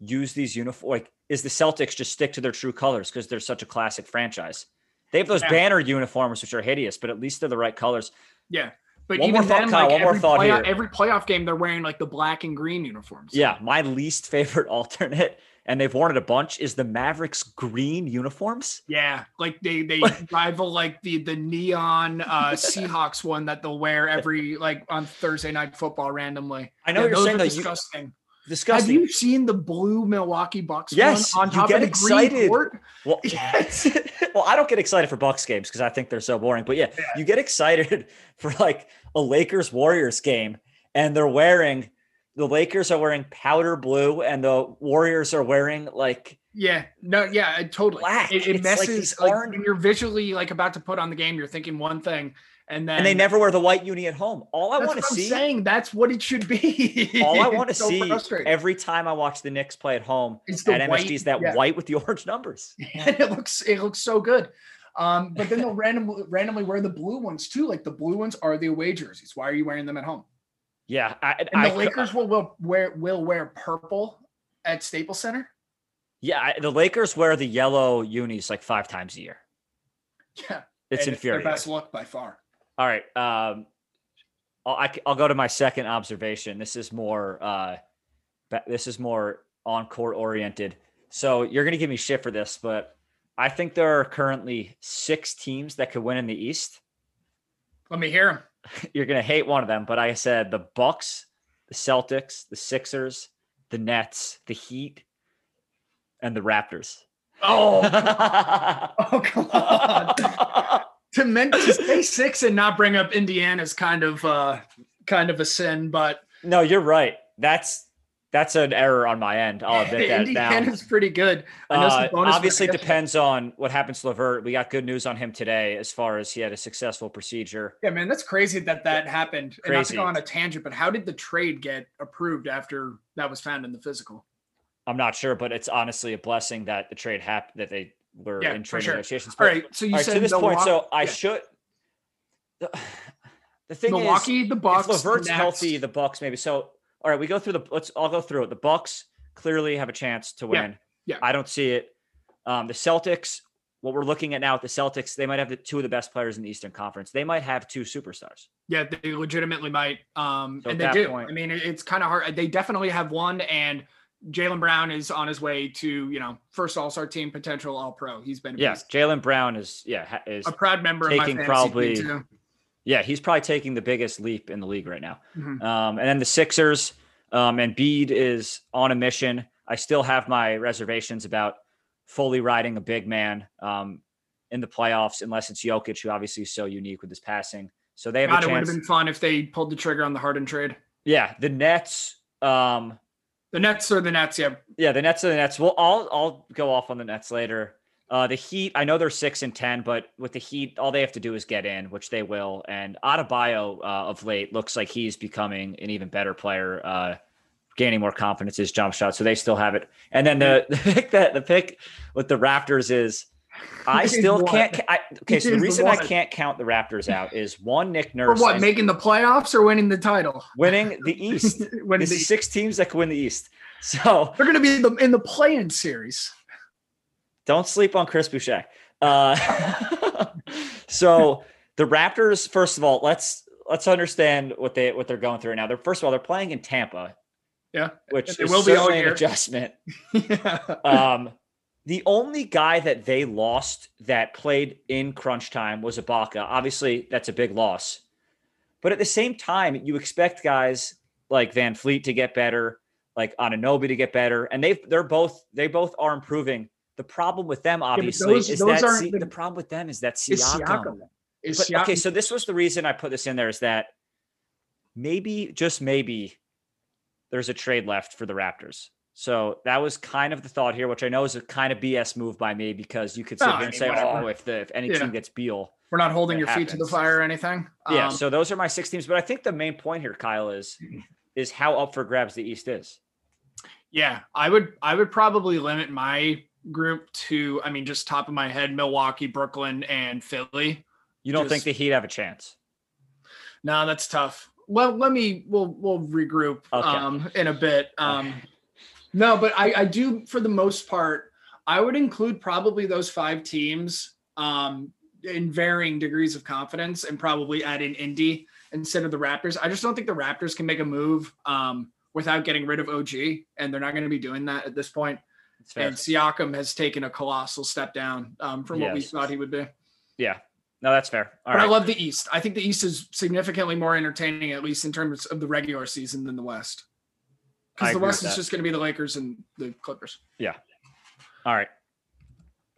use these uniforms like, is the Celtics. Just stick to their true colors because they're such a classic franchise. They have those yeah. banner uniforms which are hideous, but at least they're the right colors. Yeah. But one even more thought, then, Kyle, like every, play- here. every playoff game, they're wearing like the black and green uniforms. Yeah, my least favorite alternate, and they've worn it a bunch, is the Mavericks green uniforms. Yeah, like they they rival like the the neon uh, Seahawks one that they'll wear every like on Thursday night football randomly. I know yeah, you're those saying are that disgusting. You- Disgusting. Have you seen the blue Milwaukee Bucks? Yes, one on top you get of the excited. Green court? Well, yes. Well, I don't get excited for Bucks games because I think they're so boring. But yeah, yeah, you get excited for like a Lakers Warriors game, and they're wearing the Lakers are wearing powder blue, and the Warriors are wearing like yeah, no, yeah, totally. Black. It, it messes. Like like when you're visually like about to put on the game, you're thinking one thing. And then and they never wear the white uni at home. All I want to see. That's saying. That's what it should be. All I want to so see every time I watch the Knicks play at home at M S G is that yeah. white with the orange numbers. And it looks it looks so good. Um, but then they'll randomly randomly wear the blue ones too. Like the blue ones are the away jerseys. Why are you wearing them at home? Yeah, I, and I, the Lakers I, will will wear will wear purple at Staples Center. Yeah, the Lakers wear the yellow unis like five times a year. Yeah, it's and infuriating. It's their best look by far. All right, um, I'll, I, I'll go to my second observation. This is more, uh, this is more on-court oriented. So you're going to give me shit for this, but I think there are currently six teams that could win in the East. Let me hear them. You're going to hate one of them, but I said the Bucks, the Celtics, the Sixers, the Nets, the Heat, and the Raptors. Oh, oh God. To, men- to stay six and not bring up Indiana is kind of uh, kind of a sin, but no, you're right. That's that's an error on my end. I'll admit that. Indiana's now. Pretty good. I know uh, bonus obviously, depends on what happens to LeVert. We got good news on him today, as far as he had a successful procedure. Yeah, man, that's crazy that that yeah. happened. Crazy. And not to go on a tangent, but how did the trade get approved after that was found in the physical? I'm not sure, but it's honestly a blessing that the trade happened. That they. We're yeah, in trade sure. negotiations. But, all right. So you right, said to this Milwaukee, point. So I yeah. should. The, the thing Milwaukee, is, the Bucks, if LeVert's healthy, the Bucks maybe. So all right, we go through the. Let's. I'll go through it. The Bucks clearly have a chance to win. Yeah. yeah. I don't see it. Um, the Celtics. What we're looking at now at the Celtics, they might have the, two of the best players in the Eastern Conference. They might have two superstars. Yeah, they legitimately might. Um, so and they do. Point, I mean, it's kind of hard. They definitely have one and. Jaylen Brown is on his way to, you know, first all-star team, potential all-pro. He's been. Yes. Yeah, Jaylen Brown is, yeah, is a proud member taking of my probably, too. Yeah, he's probably taking the biggest leap in the league right now. Mm-hmm. Um, and then the Sixers um, and Embiid is on a mission. I still have my reservations about fully riding a big man um, in the playoffs, unless it's Jokic, who obviously is so unique with his passing. So they have God, a chance. It would have been fun if they pulled the trigger on the Harden trade. Yeah. The Nets, um, The Nets are the Nets, yeah. Yeah, the Nets are the Nets. Well, I'll I'll go off on the Nets later. Uh, the Heat, I know they're six and ten, but with the Heat, all they have to do is get in, which they will. And Adebayo uh, of late looks like he's becoming an even better player, uh, gaining more confidence his jump shot. So they still have it. And then the, the pick that the pick with the Raptors is, I still can't. I, okay, so the reason I can't count the Raptors out is one, Nick Nurse. For what, making the playoffs or winning the title? Winning the East. Winning There's the six East. Teams that can win the East. So they're going to be the, in the play-in series. Don't sleep on Chris Boucher. Uh, so the Raptors, first of all, let's let's understand what they what they're going through right now. They're first of all they're playing in Tampa, yeah, which is will certainly be an adjustment. yeah. Um, the only guy that they lost that played in crunch time was Ibaka. Obviously, that's a big loss, but at the same time, you expect guys like Van Fleet to get better. Like Anunoby to get better, and they they're both they both are improving. The problem with them, obviously, yeah, those, is those that C- the problem with them is that Siakam. Is Siakam. Is but, Siakam. Okay, so this was the reason I put this in there: is that maybe, just maybe, there's a trade left for the Raptors. So that was kind of the thought here, which I know is a kind of B S move by me, because you could sit no, here I and mean, say, whatever. oh, if the if any yeah. team gets Beal. We're not holding your happens. feet to the fire or anything. Yeah, um, so those are my six teams. But I think the main point here, Kyle, is is how up for grabs the East is. Yeah, I would I would probably limit my group to, I mean, just top of my head, Milwaukee, Brooklyn, and Philly. You don't just, think the Heat have a chance? No, that's tough. Well, let me, we'll we'll regroup okay. um, in a bit. Um okay. No, but I, I do, for the most part, I would include probably those five teams um, in varying degrees of confidence, and probably add in Indy instead of the Raptors. I just don't think the Raptors can make a move um, without getting rid of O G, and they're not going to be doing that at this point. And Siakam has taken a colossal step down um, from what yes. we thought he would be. Yeah. No, that's fair. All but right. I love the East. I think the East is significantly more entertaining, at least in terms of the regular season, than the West. Because the West is just going to be the Lakers and the Clippers. Yeah. All right.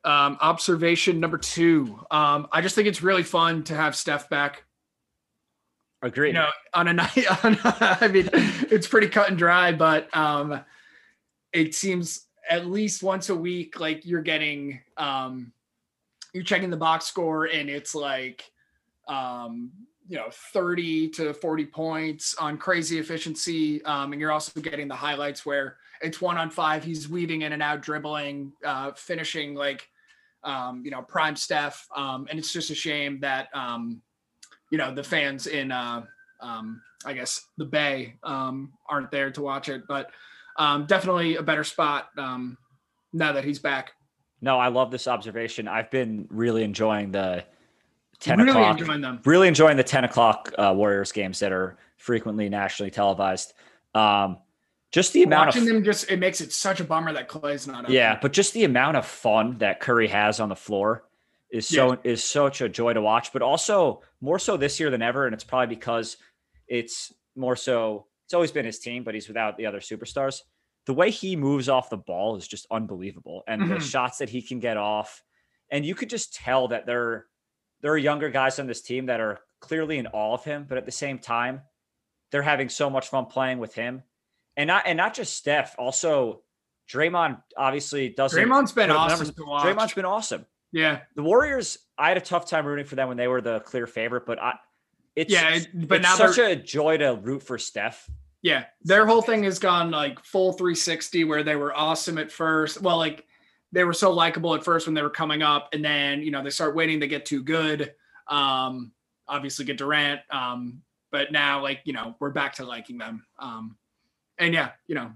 Um, observation number two. Um, I just think it's really fun to have Steph back. Agreed. You know, on a night, on a, I mean, it's pretty cut and dry, but um, it seems at least once a week, like you're getting, um, you're checking the box score, and it's like, um, you know, thirty to forty points on crazy efficiency. Um, and you're also getting the highlights where it's one on five, he's weaving in and out, dribbling, uh, finishing like, um, you know, prime Steph. Um, and it's just a shame that, um, you know, the fans in, uh, um, I guess the Bay, um, aren't there to watch it, but, um, definitely a better spot, um, now that he's back. No, I love this observation. I've been really enjoying the, ten really o'clock. Enjoying them. Really enjoying the ten o'clock uh, Warriors games that are frequently nationally televised. Um, just the amount watching of them just it makes it such a bummer that Klay's not up. Yeah, but just the amount of fun that Curry has on the floor is so yeah. is such a joy to watch. But also more so this year than ever, and it's probably because it's more so. It's always been his team, but he's without the other superstars. The way he moves off the ball is just unbelievable, and mm-hmm. the shots that he can get off, and you could just tell that they're. There are younger guys on this team that are clearly in awe of him, but at the same time, they're having so much fun playing with him. And not and not just Steph, also Draymond obviously doesn't. Draymond's been awesome numbers. to watch. Draymond's been awesome. Yeah. The Warriors, I had a tough time rooting for them when they were the clear favorite, but I, it's, yeah, it, but it's now such a joy to root for Steph. Yeah. Their whole thing has gone like full three sixty, where they were awesome at first. Well, like, they were so likable at first when they were coming up, and then, you know, they start waiting to get too good. Um, obviously get Durant. Um, but now, like, you know, we're back to liking them. Um, and yeah, you know,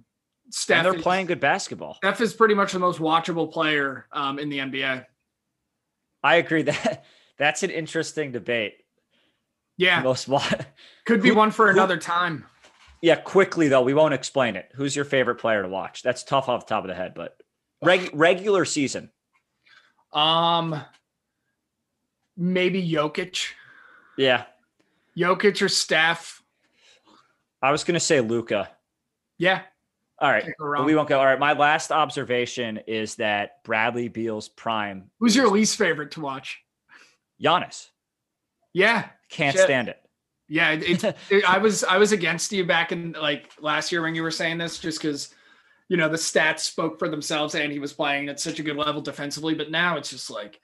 Steph, and they're is, playing good basketball. Steph is pretty much the most watchable player um, in the N B A. I agree that that's an interesting debate. Yeah. Most could be who, one for who, another time. Yeah. Quickly though, we won't explain it. Who's your favorite player to watch? That's tough off the top of the head, but Reg- regular season. Um, maybe Jokic. Yeah. Jokic or Steph. I was going to say Luka. Yeah. All right. We won't go. All right. My last observation is that Bradley Beal's prime. Who's your least favorite to watch? Giannis. Yeah. Can't Shit. stand it. Yeah. It, it, it, I was, I was against you back in like last year when you were saying this, just because, you know, the stats spoke for themselves and he was playing at such a good level defensively, but now it's just like,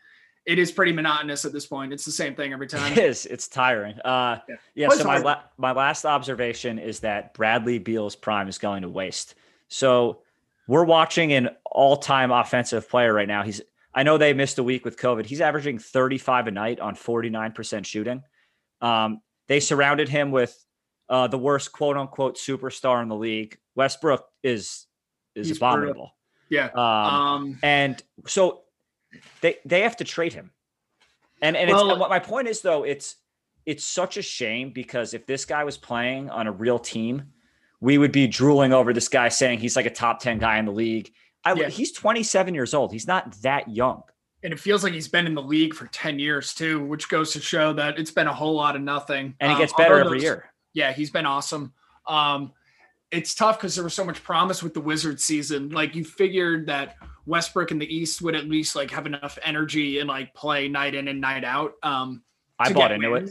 it is pretty monotonous at this point. It's the same thing every time. It is. It's tiring. Uh, yeah. yeah so my, la- my last observation is that Bradley Beal's prime is going to waste. So we're watching an all time offensive player right now. He's, I know they missed a week with COVID. He's averaging thirty-five a night on forty-nine percent shooting. Um, they surrounded him with uh, the worst quote unquote superstar in the league. Westbrook is, is He's abominable. Brutal. Yeah. Um, um, and so they, they have to trade him. And, and well, it's, what my point is though, it's, it's such a shame, because if this guy was playing on a real team, we would be drooling over this guy saying he's like a top ten guy in the league. I, yeah. He's twenty-seven years old. He's not that young. And it feels like he's been in the league for ten years too, which goes to show that it's been a whole lot of nothing. And he gets um, better every those, year. Yeah. He's been awesome. Um, It's tough because there was so much promise with the Wizards season. Like, you figured that Westbrook in the East would at least like have enough energy and like play night in and night out. Um, I bought into it.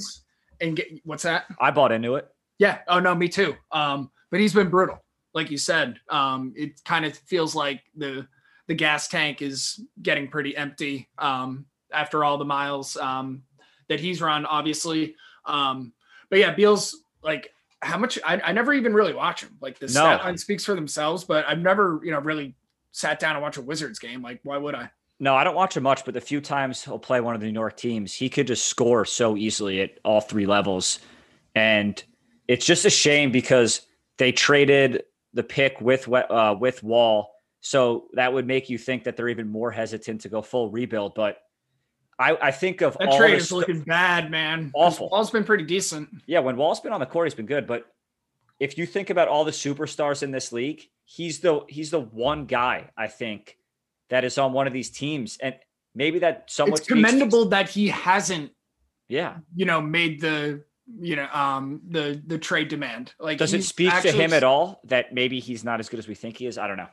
And get, what's that? I bought into it. Yeah. Oh no, me too. Um, but he's been brutal. Like you said, um, it kind of feels like the, the gas tank is getting pretty empty um, after all the miles um, that he's run, obviously. Um, but yeah, Beal's like, how much, I, I never even really watch him. Like the no. stat line speaks for themselves, but I've never, you know, really sat down and watch a Wizards game. Like, why would I? No, I don't watch him much, but the few times he'll play one of the New York teams, he could just score so easily at all three levels. And it's just a shame because they traded the pick with, uh, with Wall. So that would make you think that they're even more hesitant to go full rebuild. But I, I think of that all trade is st- looking bad, man. Awful. Wall's been pretty decent. Yeah. When Wall's been on the court, he's been good. But if you think about all the superstars in this league, he's the, he's the one guy I think that is on one of these teams. And maybe that somewhat it's commendable to- that he hasn't, yeah, you know, made the, you know, um, the, the trade demand. Like, does it speak actually- to him at all that maybe he's not as good as we think he is? I don't know.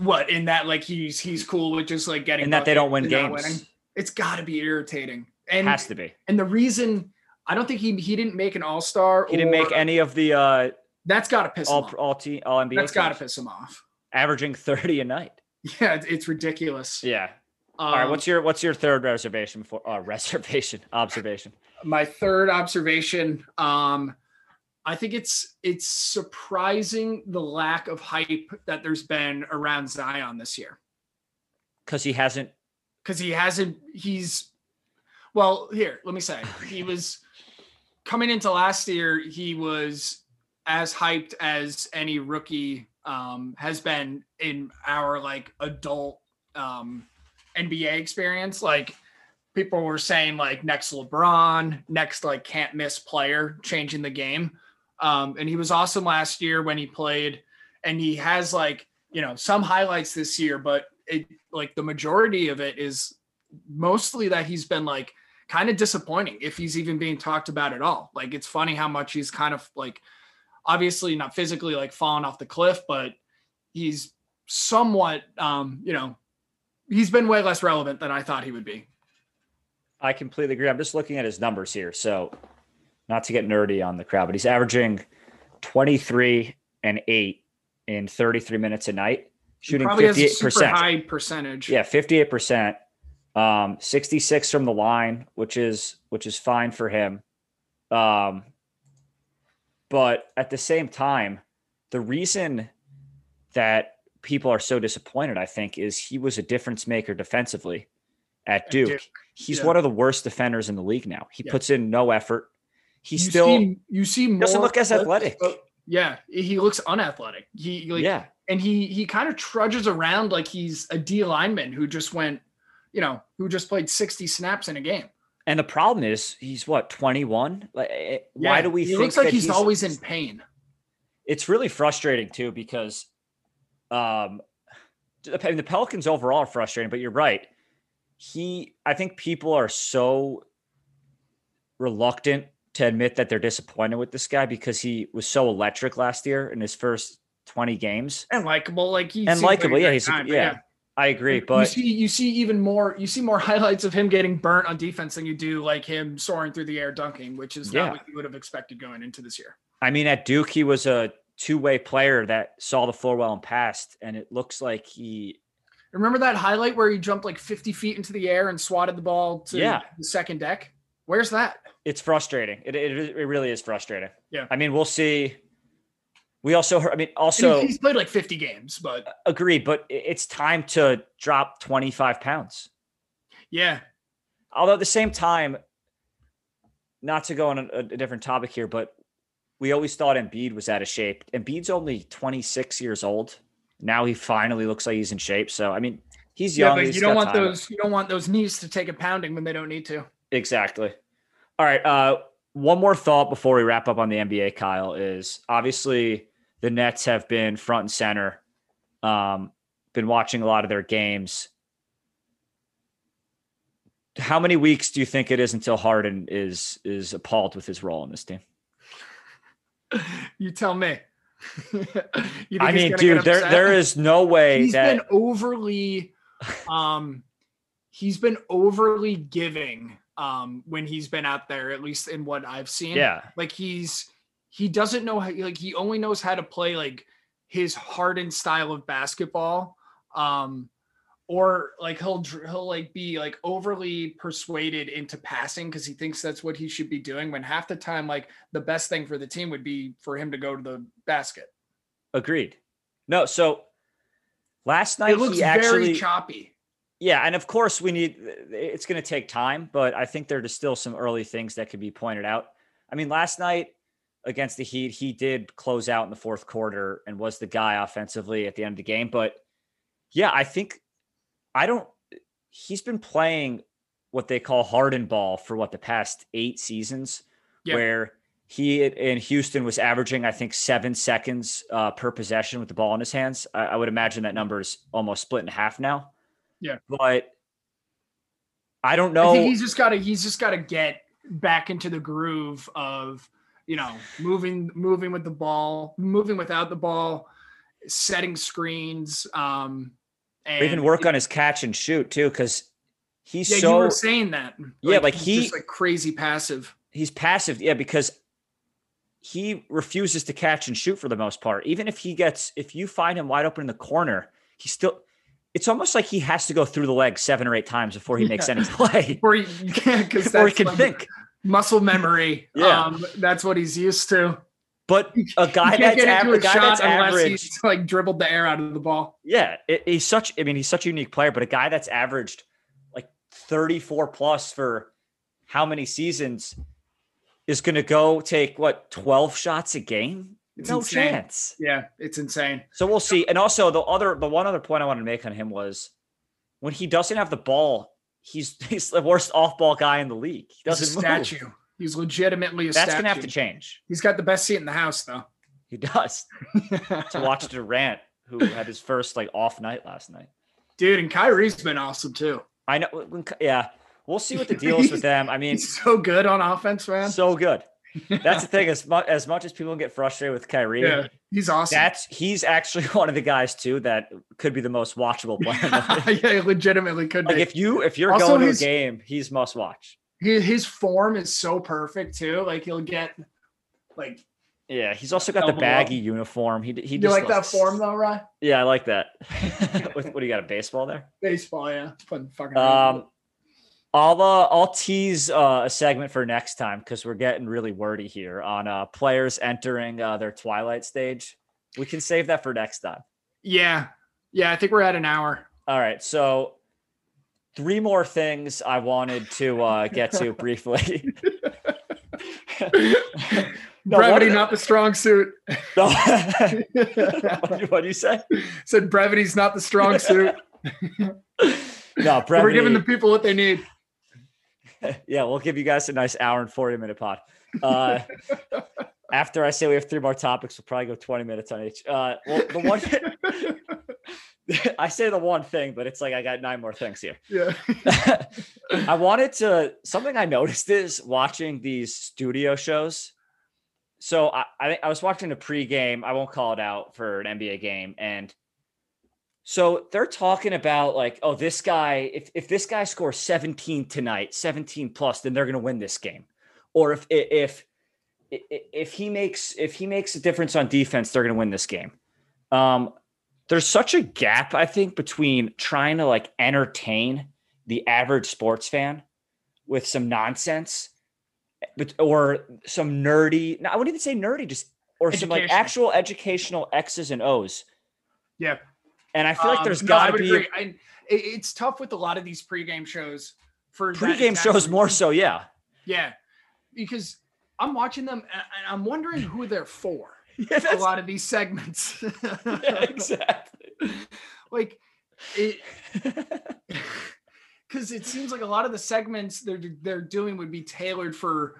What in that, like he's, he's cool with just like getting, and that they don't win games. It's gotta be irritating. And has to be. And the reason I don't think he, he didn't make an all-star. He didn't make any of the, uh, that's gotta piss him off. All team, all N B A. That's gotta piss him off. Averaging thirty a night. Yeah. It's ridiculous. Yeah. Um, all right. What's your, what's your third reservation for uh, reservation observation? My third observation. Um, I think it's it's surprising the lack of hype that there's been around Zion this year. Because he hasn't. Because he hasn't. He's well. Here, let me say he was coming into last year. He was as hyped as any rookie um, has been in our like adult um, N B A experience. Like. People were saying like next LeBron, next like can't miss player, changing the game. Um, and he was awesome last year when he played, and he has like, you know, some highlights this year, but it like the majority of it is mostly that he's been like kind of disappointing if he's even being talked about at all. Like, it's funny how much he's kind of like, obviously not physically like falling off the cliff, but he's somewhat, um, you know, he's been way less relevant than I thought he would be. I completely agree. I'm just looking at his numbers here. So not to get nerdy on the crowd, but he's averaging twenty-three and eight in thirty-three minutes a night, shooting fifty-eight percent. He probably has a super high percentage. Yeah, fifty-eight percent. Um, sixty-six from the line, which is which is fine for him. Um, but at the same time, the reason that people are so disappointed, I think, is he was a difference maker defensively. At Duke, Duke. he's yeah. one of the worst defenders in the league now. He yeah. puts in no effort. He you still see, you see more doesn't look as athletic. Yeah, he looks unathletic. He like, yeah, and he he kind of trudges around like he's a D lineman who just went, you know, who just played sixty snaps in a game. And the problem is, he's what twenty-one. Like, yeah. Why do we? He think looks like that he's, he's always in pain. It's really frustrating too because, um, I mean, the Pelicans overall are frustrating. But you're right. He, I think people are so reluctant to admit that they're disappointed with this guy because he was so electric last year in his first twenty games and likable, like he's and likable. Yeah, he's time, yeah, yeah, I agree. But you see, you see even more, you see more highlights of him getting burnt on defense than you do like him soaring through the air dunking, which is yeah. not what you would have expected going into this year. I mean, at Duke, he was a two-way player that saw the floor well and passed, and it looks like he. Remember that highlight where he jumped like fifty feet into the air and swatted the ball to yeah. the second deck? Where's that? It's frustrating. It, it it really is frustrating. Yeah. I mean, we'll see. We also heard, I mean, also. He's played like fifty games, but. Agreed, but it's time to drop twenty-five pounds. Yeah. Although at the same time, not to go on a, a different topic here, but we always thought Embiid was out of shape. Embiid's only twenty-six years old. Now he finally looks like he's in shape. So, I mean, he's young. Yeah, but you don't want those, you don't want those knees to take a pounding when they don't need to. Exactly. All right. Uh, one more thought before we wrap up on the N B A, Kyle, is obviously the Nets have been front and center. Um, been watching a lot of their games. How many weeks do you think it is until Harden is is appalled with his role in this team? You tell me. I mean, dude, there there is no way he's that... been overly, um, he's been overly giving um, when he's been out there, at least in what I've seen. Yeah. Like he's, he doesn't know how, like he only knows how to play like his hardened style of basketball. Um, or like he'll, he'll like be like overly persuaded into passing because he thinks that's what he should be doing, when half the time, like the best thing for the team would be for him to go to the basket. Agreed. No. So last night, it looks he actually, very choppy. Yeah. And of course we need, it's going to take time, but I think there are still some early things that could be pointed out. I mean, last night against the Heat, he did close out in the fourth quarter and was the guy offensively at the end of the game. But yeah, I think I don't, he's been playing what they call Harden ball for what the past eight seasons, yeah. where he in Houston was averaging, I think, seven seconds uh, per possession with the ball in his hands. I, I would imagine that number is almost split in half now. Yeah. But I don't know. I think he's just got to, he's just got to get back into the groove of, you know, moving, moving with the ball, moving without the ball, setting screens. Um, and even work it, on his catch and shoot too. Cause he's yeah, so you were saying that. Like, yeah. Like he's he, just like crazy passive. He's passive. Yeah. Because he refuses to catch and shoot for the most part. Even if he gets, if you find him wide open in the corner, he still, it's almost like he has to go through the leg seven or eight times before he yeah. makes any play. Or he, yeah, that's or he can like think muscle memory. Yeah. Um, that's what he's used to. But a guy that's, ab- a guy shot that's average, he's like dribbled the air out of the ball. Yeah, it, he's such. I mean, he's such a unique player. But a guy that's averaged like thirty-four plus for how many seasons is going to go take what twelve shots a game? It's no insane. Chance. Yeah, it's insane. So we'll see. And also the other, the one other point I wanted to make on him was when he doesn't have the ball, he's he's the worst off-ball guy in the league. He doesn't he's a statue. Move. He's legitimately a That's statue. That's going to have to change. He's got the best seat in the house, though. He does. To watch Durant, who had his first like off night last night. Dude, and Kyrie's been awesome, too. I know. Yeah. We'll see what the deal is with them. I mean. He's so good on offense, man. So good. That's the thing. As much as much as people get frustrated with Kyrie, yeah, he's awesome. That's he's actually one of the guys too that could be the most watchable player. Yeah, legitimately could like be. If you if you're also going to a game, he's must watch. His form is so perfect too. Like he'll get like. Yeah, he's also got the baggy up. Uniform. He he. You just like looks, that form though, Ryan? Yeah, I like that. What do you got? A baseball there? Baseball, yeah. Putting fucking. Um, I'll uh, I'll tease uh, a segment for next time because we're getting really wordy here on uh, players entering uh, their twilight stage. We can save that for next time. Yeah, yeah. I think we're at an hour. All right. So three more things I wanted to uh, get to briefly. No, brevity, the, not the strong suit. No. What do you say? I said brevity's not the strong suit. No, brevity. We're giving the people what they need. Yeah, we'll give you guys a nice hour and forty minute pod. Uh, after I say we have three more topics, we'll probably go twenty minutes on each. Uh, well, the one I say the one thing, but it's like I got nine more things here. Yeah. I wanted to something I noticed is watching these studio shows. So I, I I was watching a pregame. I won't call it out for an N B A game, and so they're talking about like, oh, this guy, if, if this guy scores seventeen tonight, seventeen plus, then they're going to win this game. Or if, if, if, if he makes, if he makes a difference on defense, they're going to win this game. Um, there's such a gap, I think, between trying to like entertain the average sports fan with some nonsense, but, or some nerdy, no, I wouldn't even say nerdy, just, or some like actual educational X's and O's. Yeah. And I feel like there's um, got to no, be. I, it's tough with a lot of these pregame shows. For pregame shows, reason. More so, yeah. Yeah, because I'm watching them and I'm wondering who they're for. Yeah, a lot of these segments. Yeah, exactly. Like it, because it seems like a lot of the segments they're they're doing would be tailored for,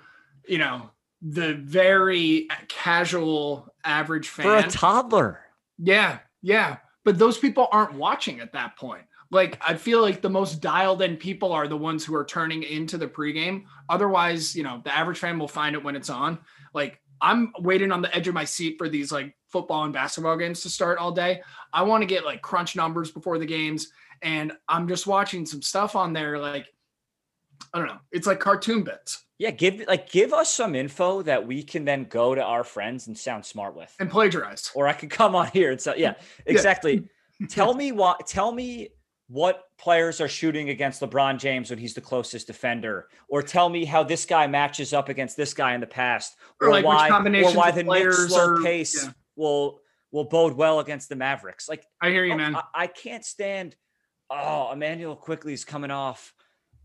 you know, the very casual average fan. For a toddler. Yeah. Yeah. But those people aren't watching at that point. Like, I feel like the most dialed in people are the ones who are turning into the pregame. Otherwise, you know, the average fan will find it when it's on. Like, I'm waiting on the edge of my seat for these like football and basketball games to start all day. I want to get like crunch numbers before the games. And I'm just watching some stuff on there. Like, I don't know. It's like cartoon bets. Yeah, give like give us some info that we can then go to our friends and sound smart with and plagiarize. Or I could come on here and so yeah, exactly. Yeah. Tell me what. Tell me what players are shooting against LeBron James when he's the closest defender, or tell me how this guy matches up against this guy in the past, or, or like why, which combinations or why the Knicks' slow pace yeah. will will bode well against the Mavericks. Like I hear you, oh, man. I, I can't stand. Oh, Emmanuel Quickley's coming off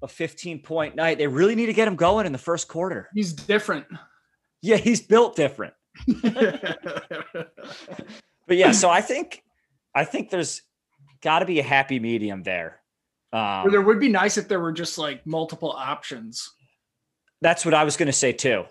a fifteen-point night. They really need to get him going in the first quarter. He's different. Yeah, he's built different. But yeah, so I think I think there's got to be a happy medium there. Um, there would be nice if there were just like multiple options. That's what I was going to say too.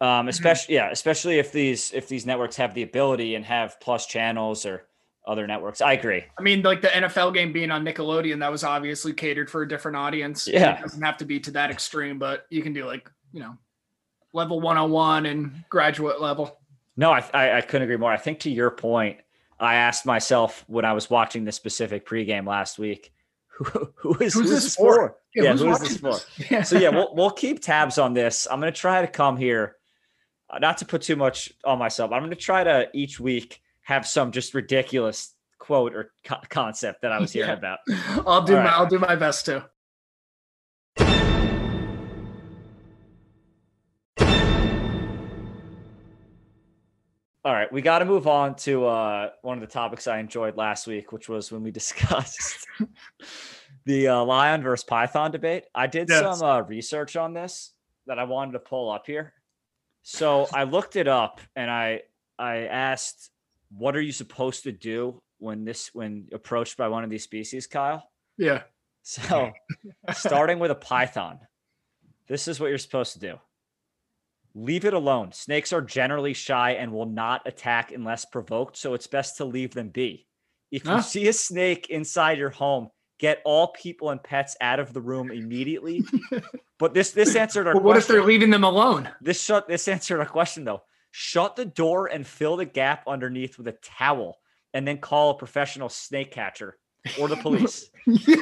Um, especially, mm-hmm. yeah, especially if these if these networks have the ability and have plus channels or other networks. I agree. I mean, like the N F L game being on Nickelodeon, that was obviously catered for a different audience. Yeah. It doesn't have to be to that extreme, but you can do like, you know, level one oh one and graduate level. No, I, I, I couldn't agree more. I think to your point, I asked myself when I was watching this specific pregame last week, who, who is who's who's this for? for? Yeah, yeah who's who is this for? Yeah. So yeah, we'll, we'll keep tabs on this. I'm going to try to come here, uh, not to put too much on myself. I'm going to try to each week have some just ridiculous quote or co- concept that I was hearing yeah. about. I'll do All my right. I'll do my best too. All right, we got to move on to uh, one of the topics I enjoyed last week, which was when we discussed the uh, lion versus python debate. I did yes. some uh, research on this that I wanted to pull up here. So I looked it up and I I asked, what are you supposed to do when this, when approached by one of these species, Kyle? Yeah. So starting with a python, this is what you're supposed to do. Leave it alone. Snakes are generally shy and will not attack unless provoked. So it's best to leave them be. If you huh? see a snake inside your home, get all people and pets out of the room immediately. But this, this answered our well, what question. What if they're leaving them alone? This shut, this answered our question though. Shut the door and fill the gap underneath with a towel and then call a professional snake catcher or the police.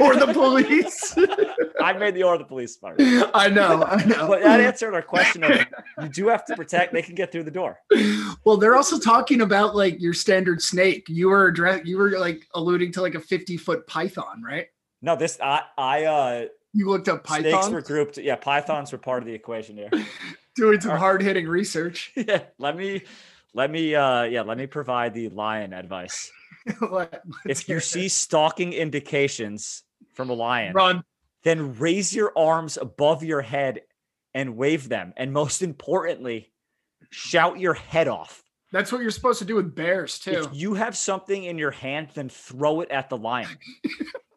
Or the police. I made the or the police part. I know. I know. But that answered our question. Of, you do have to protect. They can get through the door. Well, they're also talking about like your standard snake. You were address- You were like alluding to like a fifty foot python, right? No, this, I, I, uh, you looked up pythons. Snakes were grouped. Yeah. Pythons were part of the equation here. Doing some hard hitting research. Yeah. Let me, let me, uh, yeah, let me provide the lion advice. If you see stalking indications from a lion, run. Then raise your arms above your head and wave them. And most importantly, shout your head off. That's what you're supposed to do with bears too. If you have something in your hand, then throw it at the lion.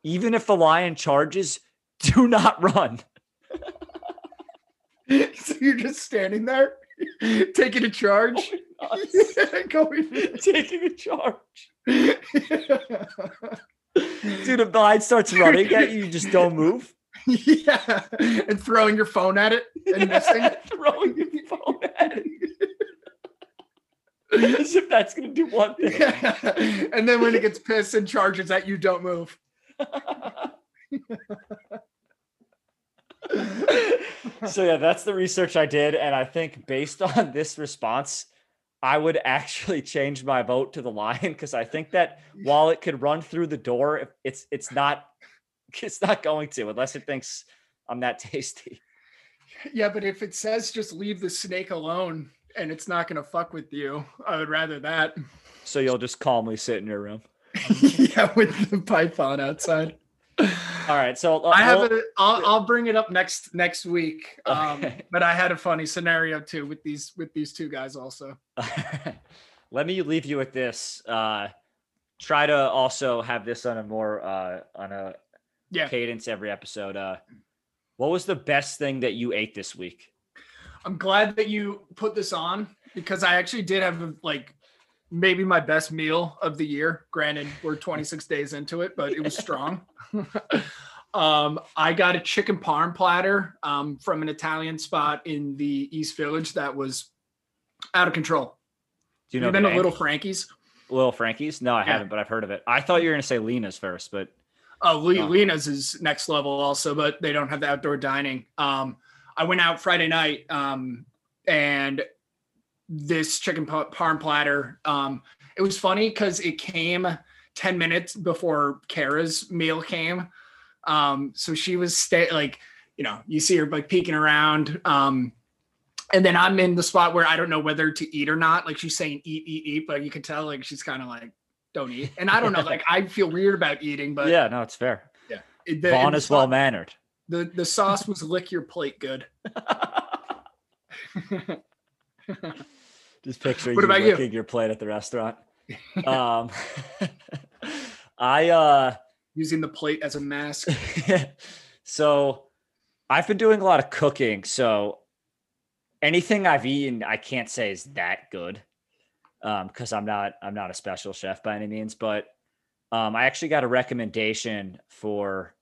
Even if the lion charges, do not run. So you're just standing there, taking a charge, going taking a charge. Dude, if the lion starts running at you, you just don't move. Yeah, and throwing your phone at it and yeah, missing. Throwing your phone at it. As if that's gonna do one thing. Yeah. And then when it gets pissed and charges at you, don't move. So yeah, that's the research I did, and I think based on this response, I would actually change my vote to the lion because I think that while it could run through the door, it's it's not it's not going to unless it thinks I'm that tasty. Yeah, but if it says just leave the snake alone and it's not going to fuck with you, I would rather that. So you'll just calmly sit in your room. Yeah, with the python outside. All right, so uh, I have we'll, a, I'll, I'll bring it up next next week. Um, okay. But I had a funny scenario too with these with these two guys also. Let me leave you with this. Uh, try to also have this on a more uh, on a yeah. cadence every episode. Uh, what was the best thing that you ate this week? I'm glad that you put this on because I actually did have like maybe my best meal of the year. Granted, we're twenty-six days into it, but it was strong. um, I got a chicken parm platter um, from an Italian spot in the East Village that was out of control. Do you know? Have you been to Little Frankie's? Little Frankie's? No, I yeah. haven't, but I've heard of it. I thought you were going to say Lena's first, but Uh, Le- Lena's is next level also, but they don't have the outdoor dining. Um, I went out Friday night um, and this chicken parm platter, um, it was funny because it came ten minutes before Kara's meal came. Um, so she was stay like, you know, you see her like peeking around. Um, and then I'm in the spot where I don't know whether to eat or not. Like she's saying, eat, eat, eat, but you can tell like, she's kind of like, don't eat. And I don't know, like I feel weird about eating, but yeah, no, it's fair. Yeah. The, Vaughn is well mannered. The the sauce was lick your plate good. Just picturing what you about licking you? Your plate at the restaurant. um I uh using the plate as a mask. So I've been doing a lot of cooking, so anything I've eaten I can't say is that good. Um, cause I'm not, I'm not a special chef by any means, but, um, I actually got a recommendation for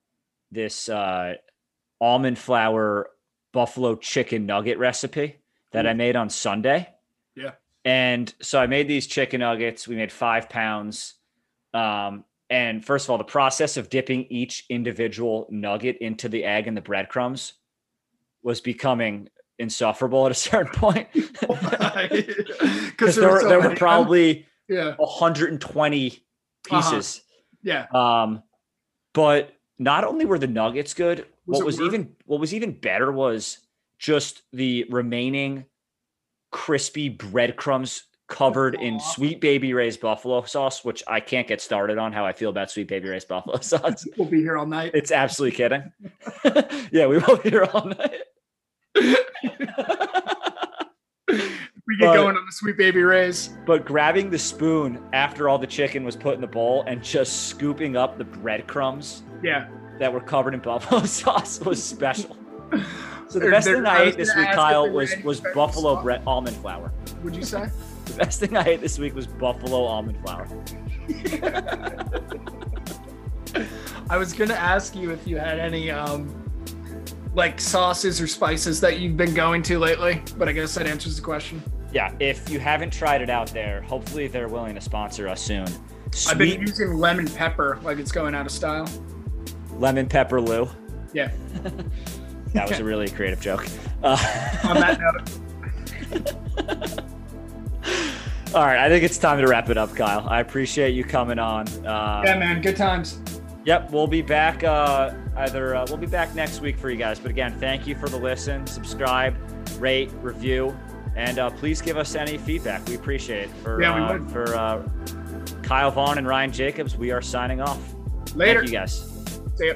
this, uh, almond flour, buffalo chicken nugget recipe that mm. I made on Sunday. Yeah. And so I made these chicken nuggets, we made five pounds. Um, and first of all, the process of dipping each individual nugget into the egg and the breadcrumbs was becoming insufferable at a certain point because there were, so there were probably yeah. one hundred twenty pieces. Uh-huh. Yeah. Um, but not only were the nuggets good, was what was worth? even, what was even better was just the remaining crispy breadcrumbs covered in sweet baby Ray's buffalo sauce, which I can't get started on how I feel about sweet baby Ray's buffalo sauce. We'll be here all night. It's absolutely kidding. Yeah. We will be here all night. We get but, going on the sweet baby Rays. But grabbing the spoon after all the chicken was put in the bowl and just scooping up the breadcrumbs yeah. that were covered in buffalo sauce was special. So the best they're, thing they're, I, I ate this week, Kyle, was was buffalo bread almond flour. Would you say? The best thing I ate this week was buffalo almond flour. I was gonna ask you if you had any um like sauces or spices that you've been going to lately, but I guess that answers the question. Yeah, if you haven't tried it out there, hopefully they're willing to sponsor us soon. Sweet. I've been using lemon pepper like it's going out of style. Lemon pepper Lou. Yeah. That was a really creative joke. Uh, On that note. All right, I think it's time to wrap it up, Kyle. I appreciate you coming on. Uh, yeah, man, good times. Yep, we'll be back uh, either uh, we'll be back next week for you guys. But again, thank you for the listen, subscribe, rate, review, and uh, please give us any feedback. We appreciate it. For yeah, uh, for uh, Kyle Vaughn and Ryan Jacobs, we are signing off. Later, thank you guys. See ya.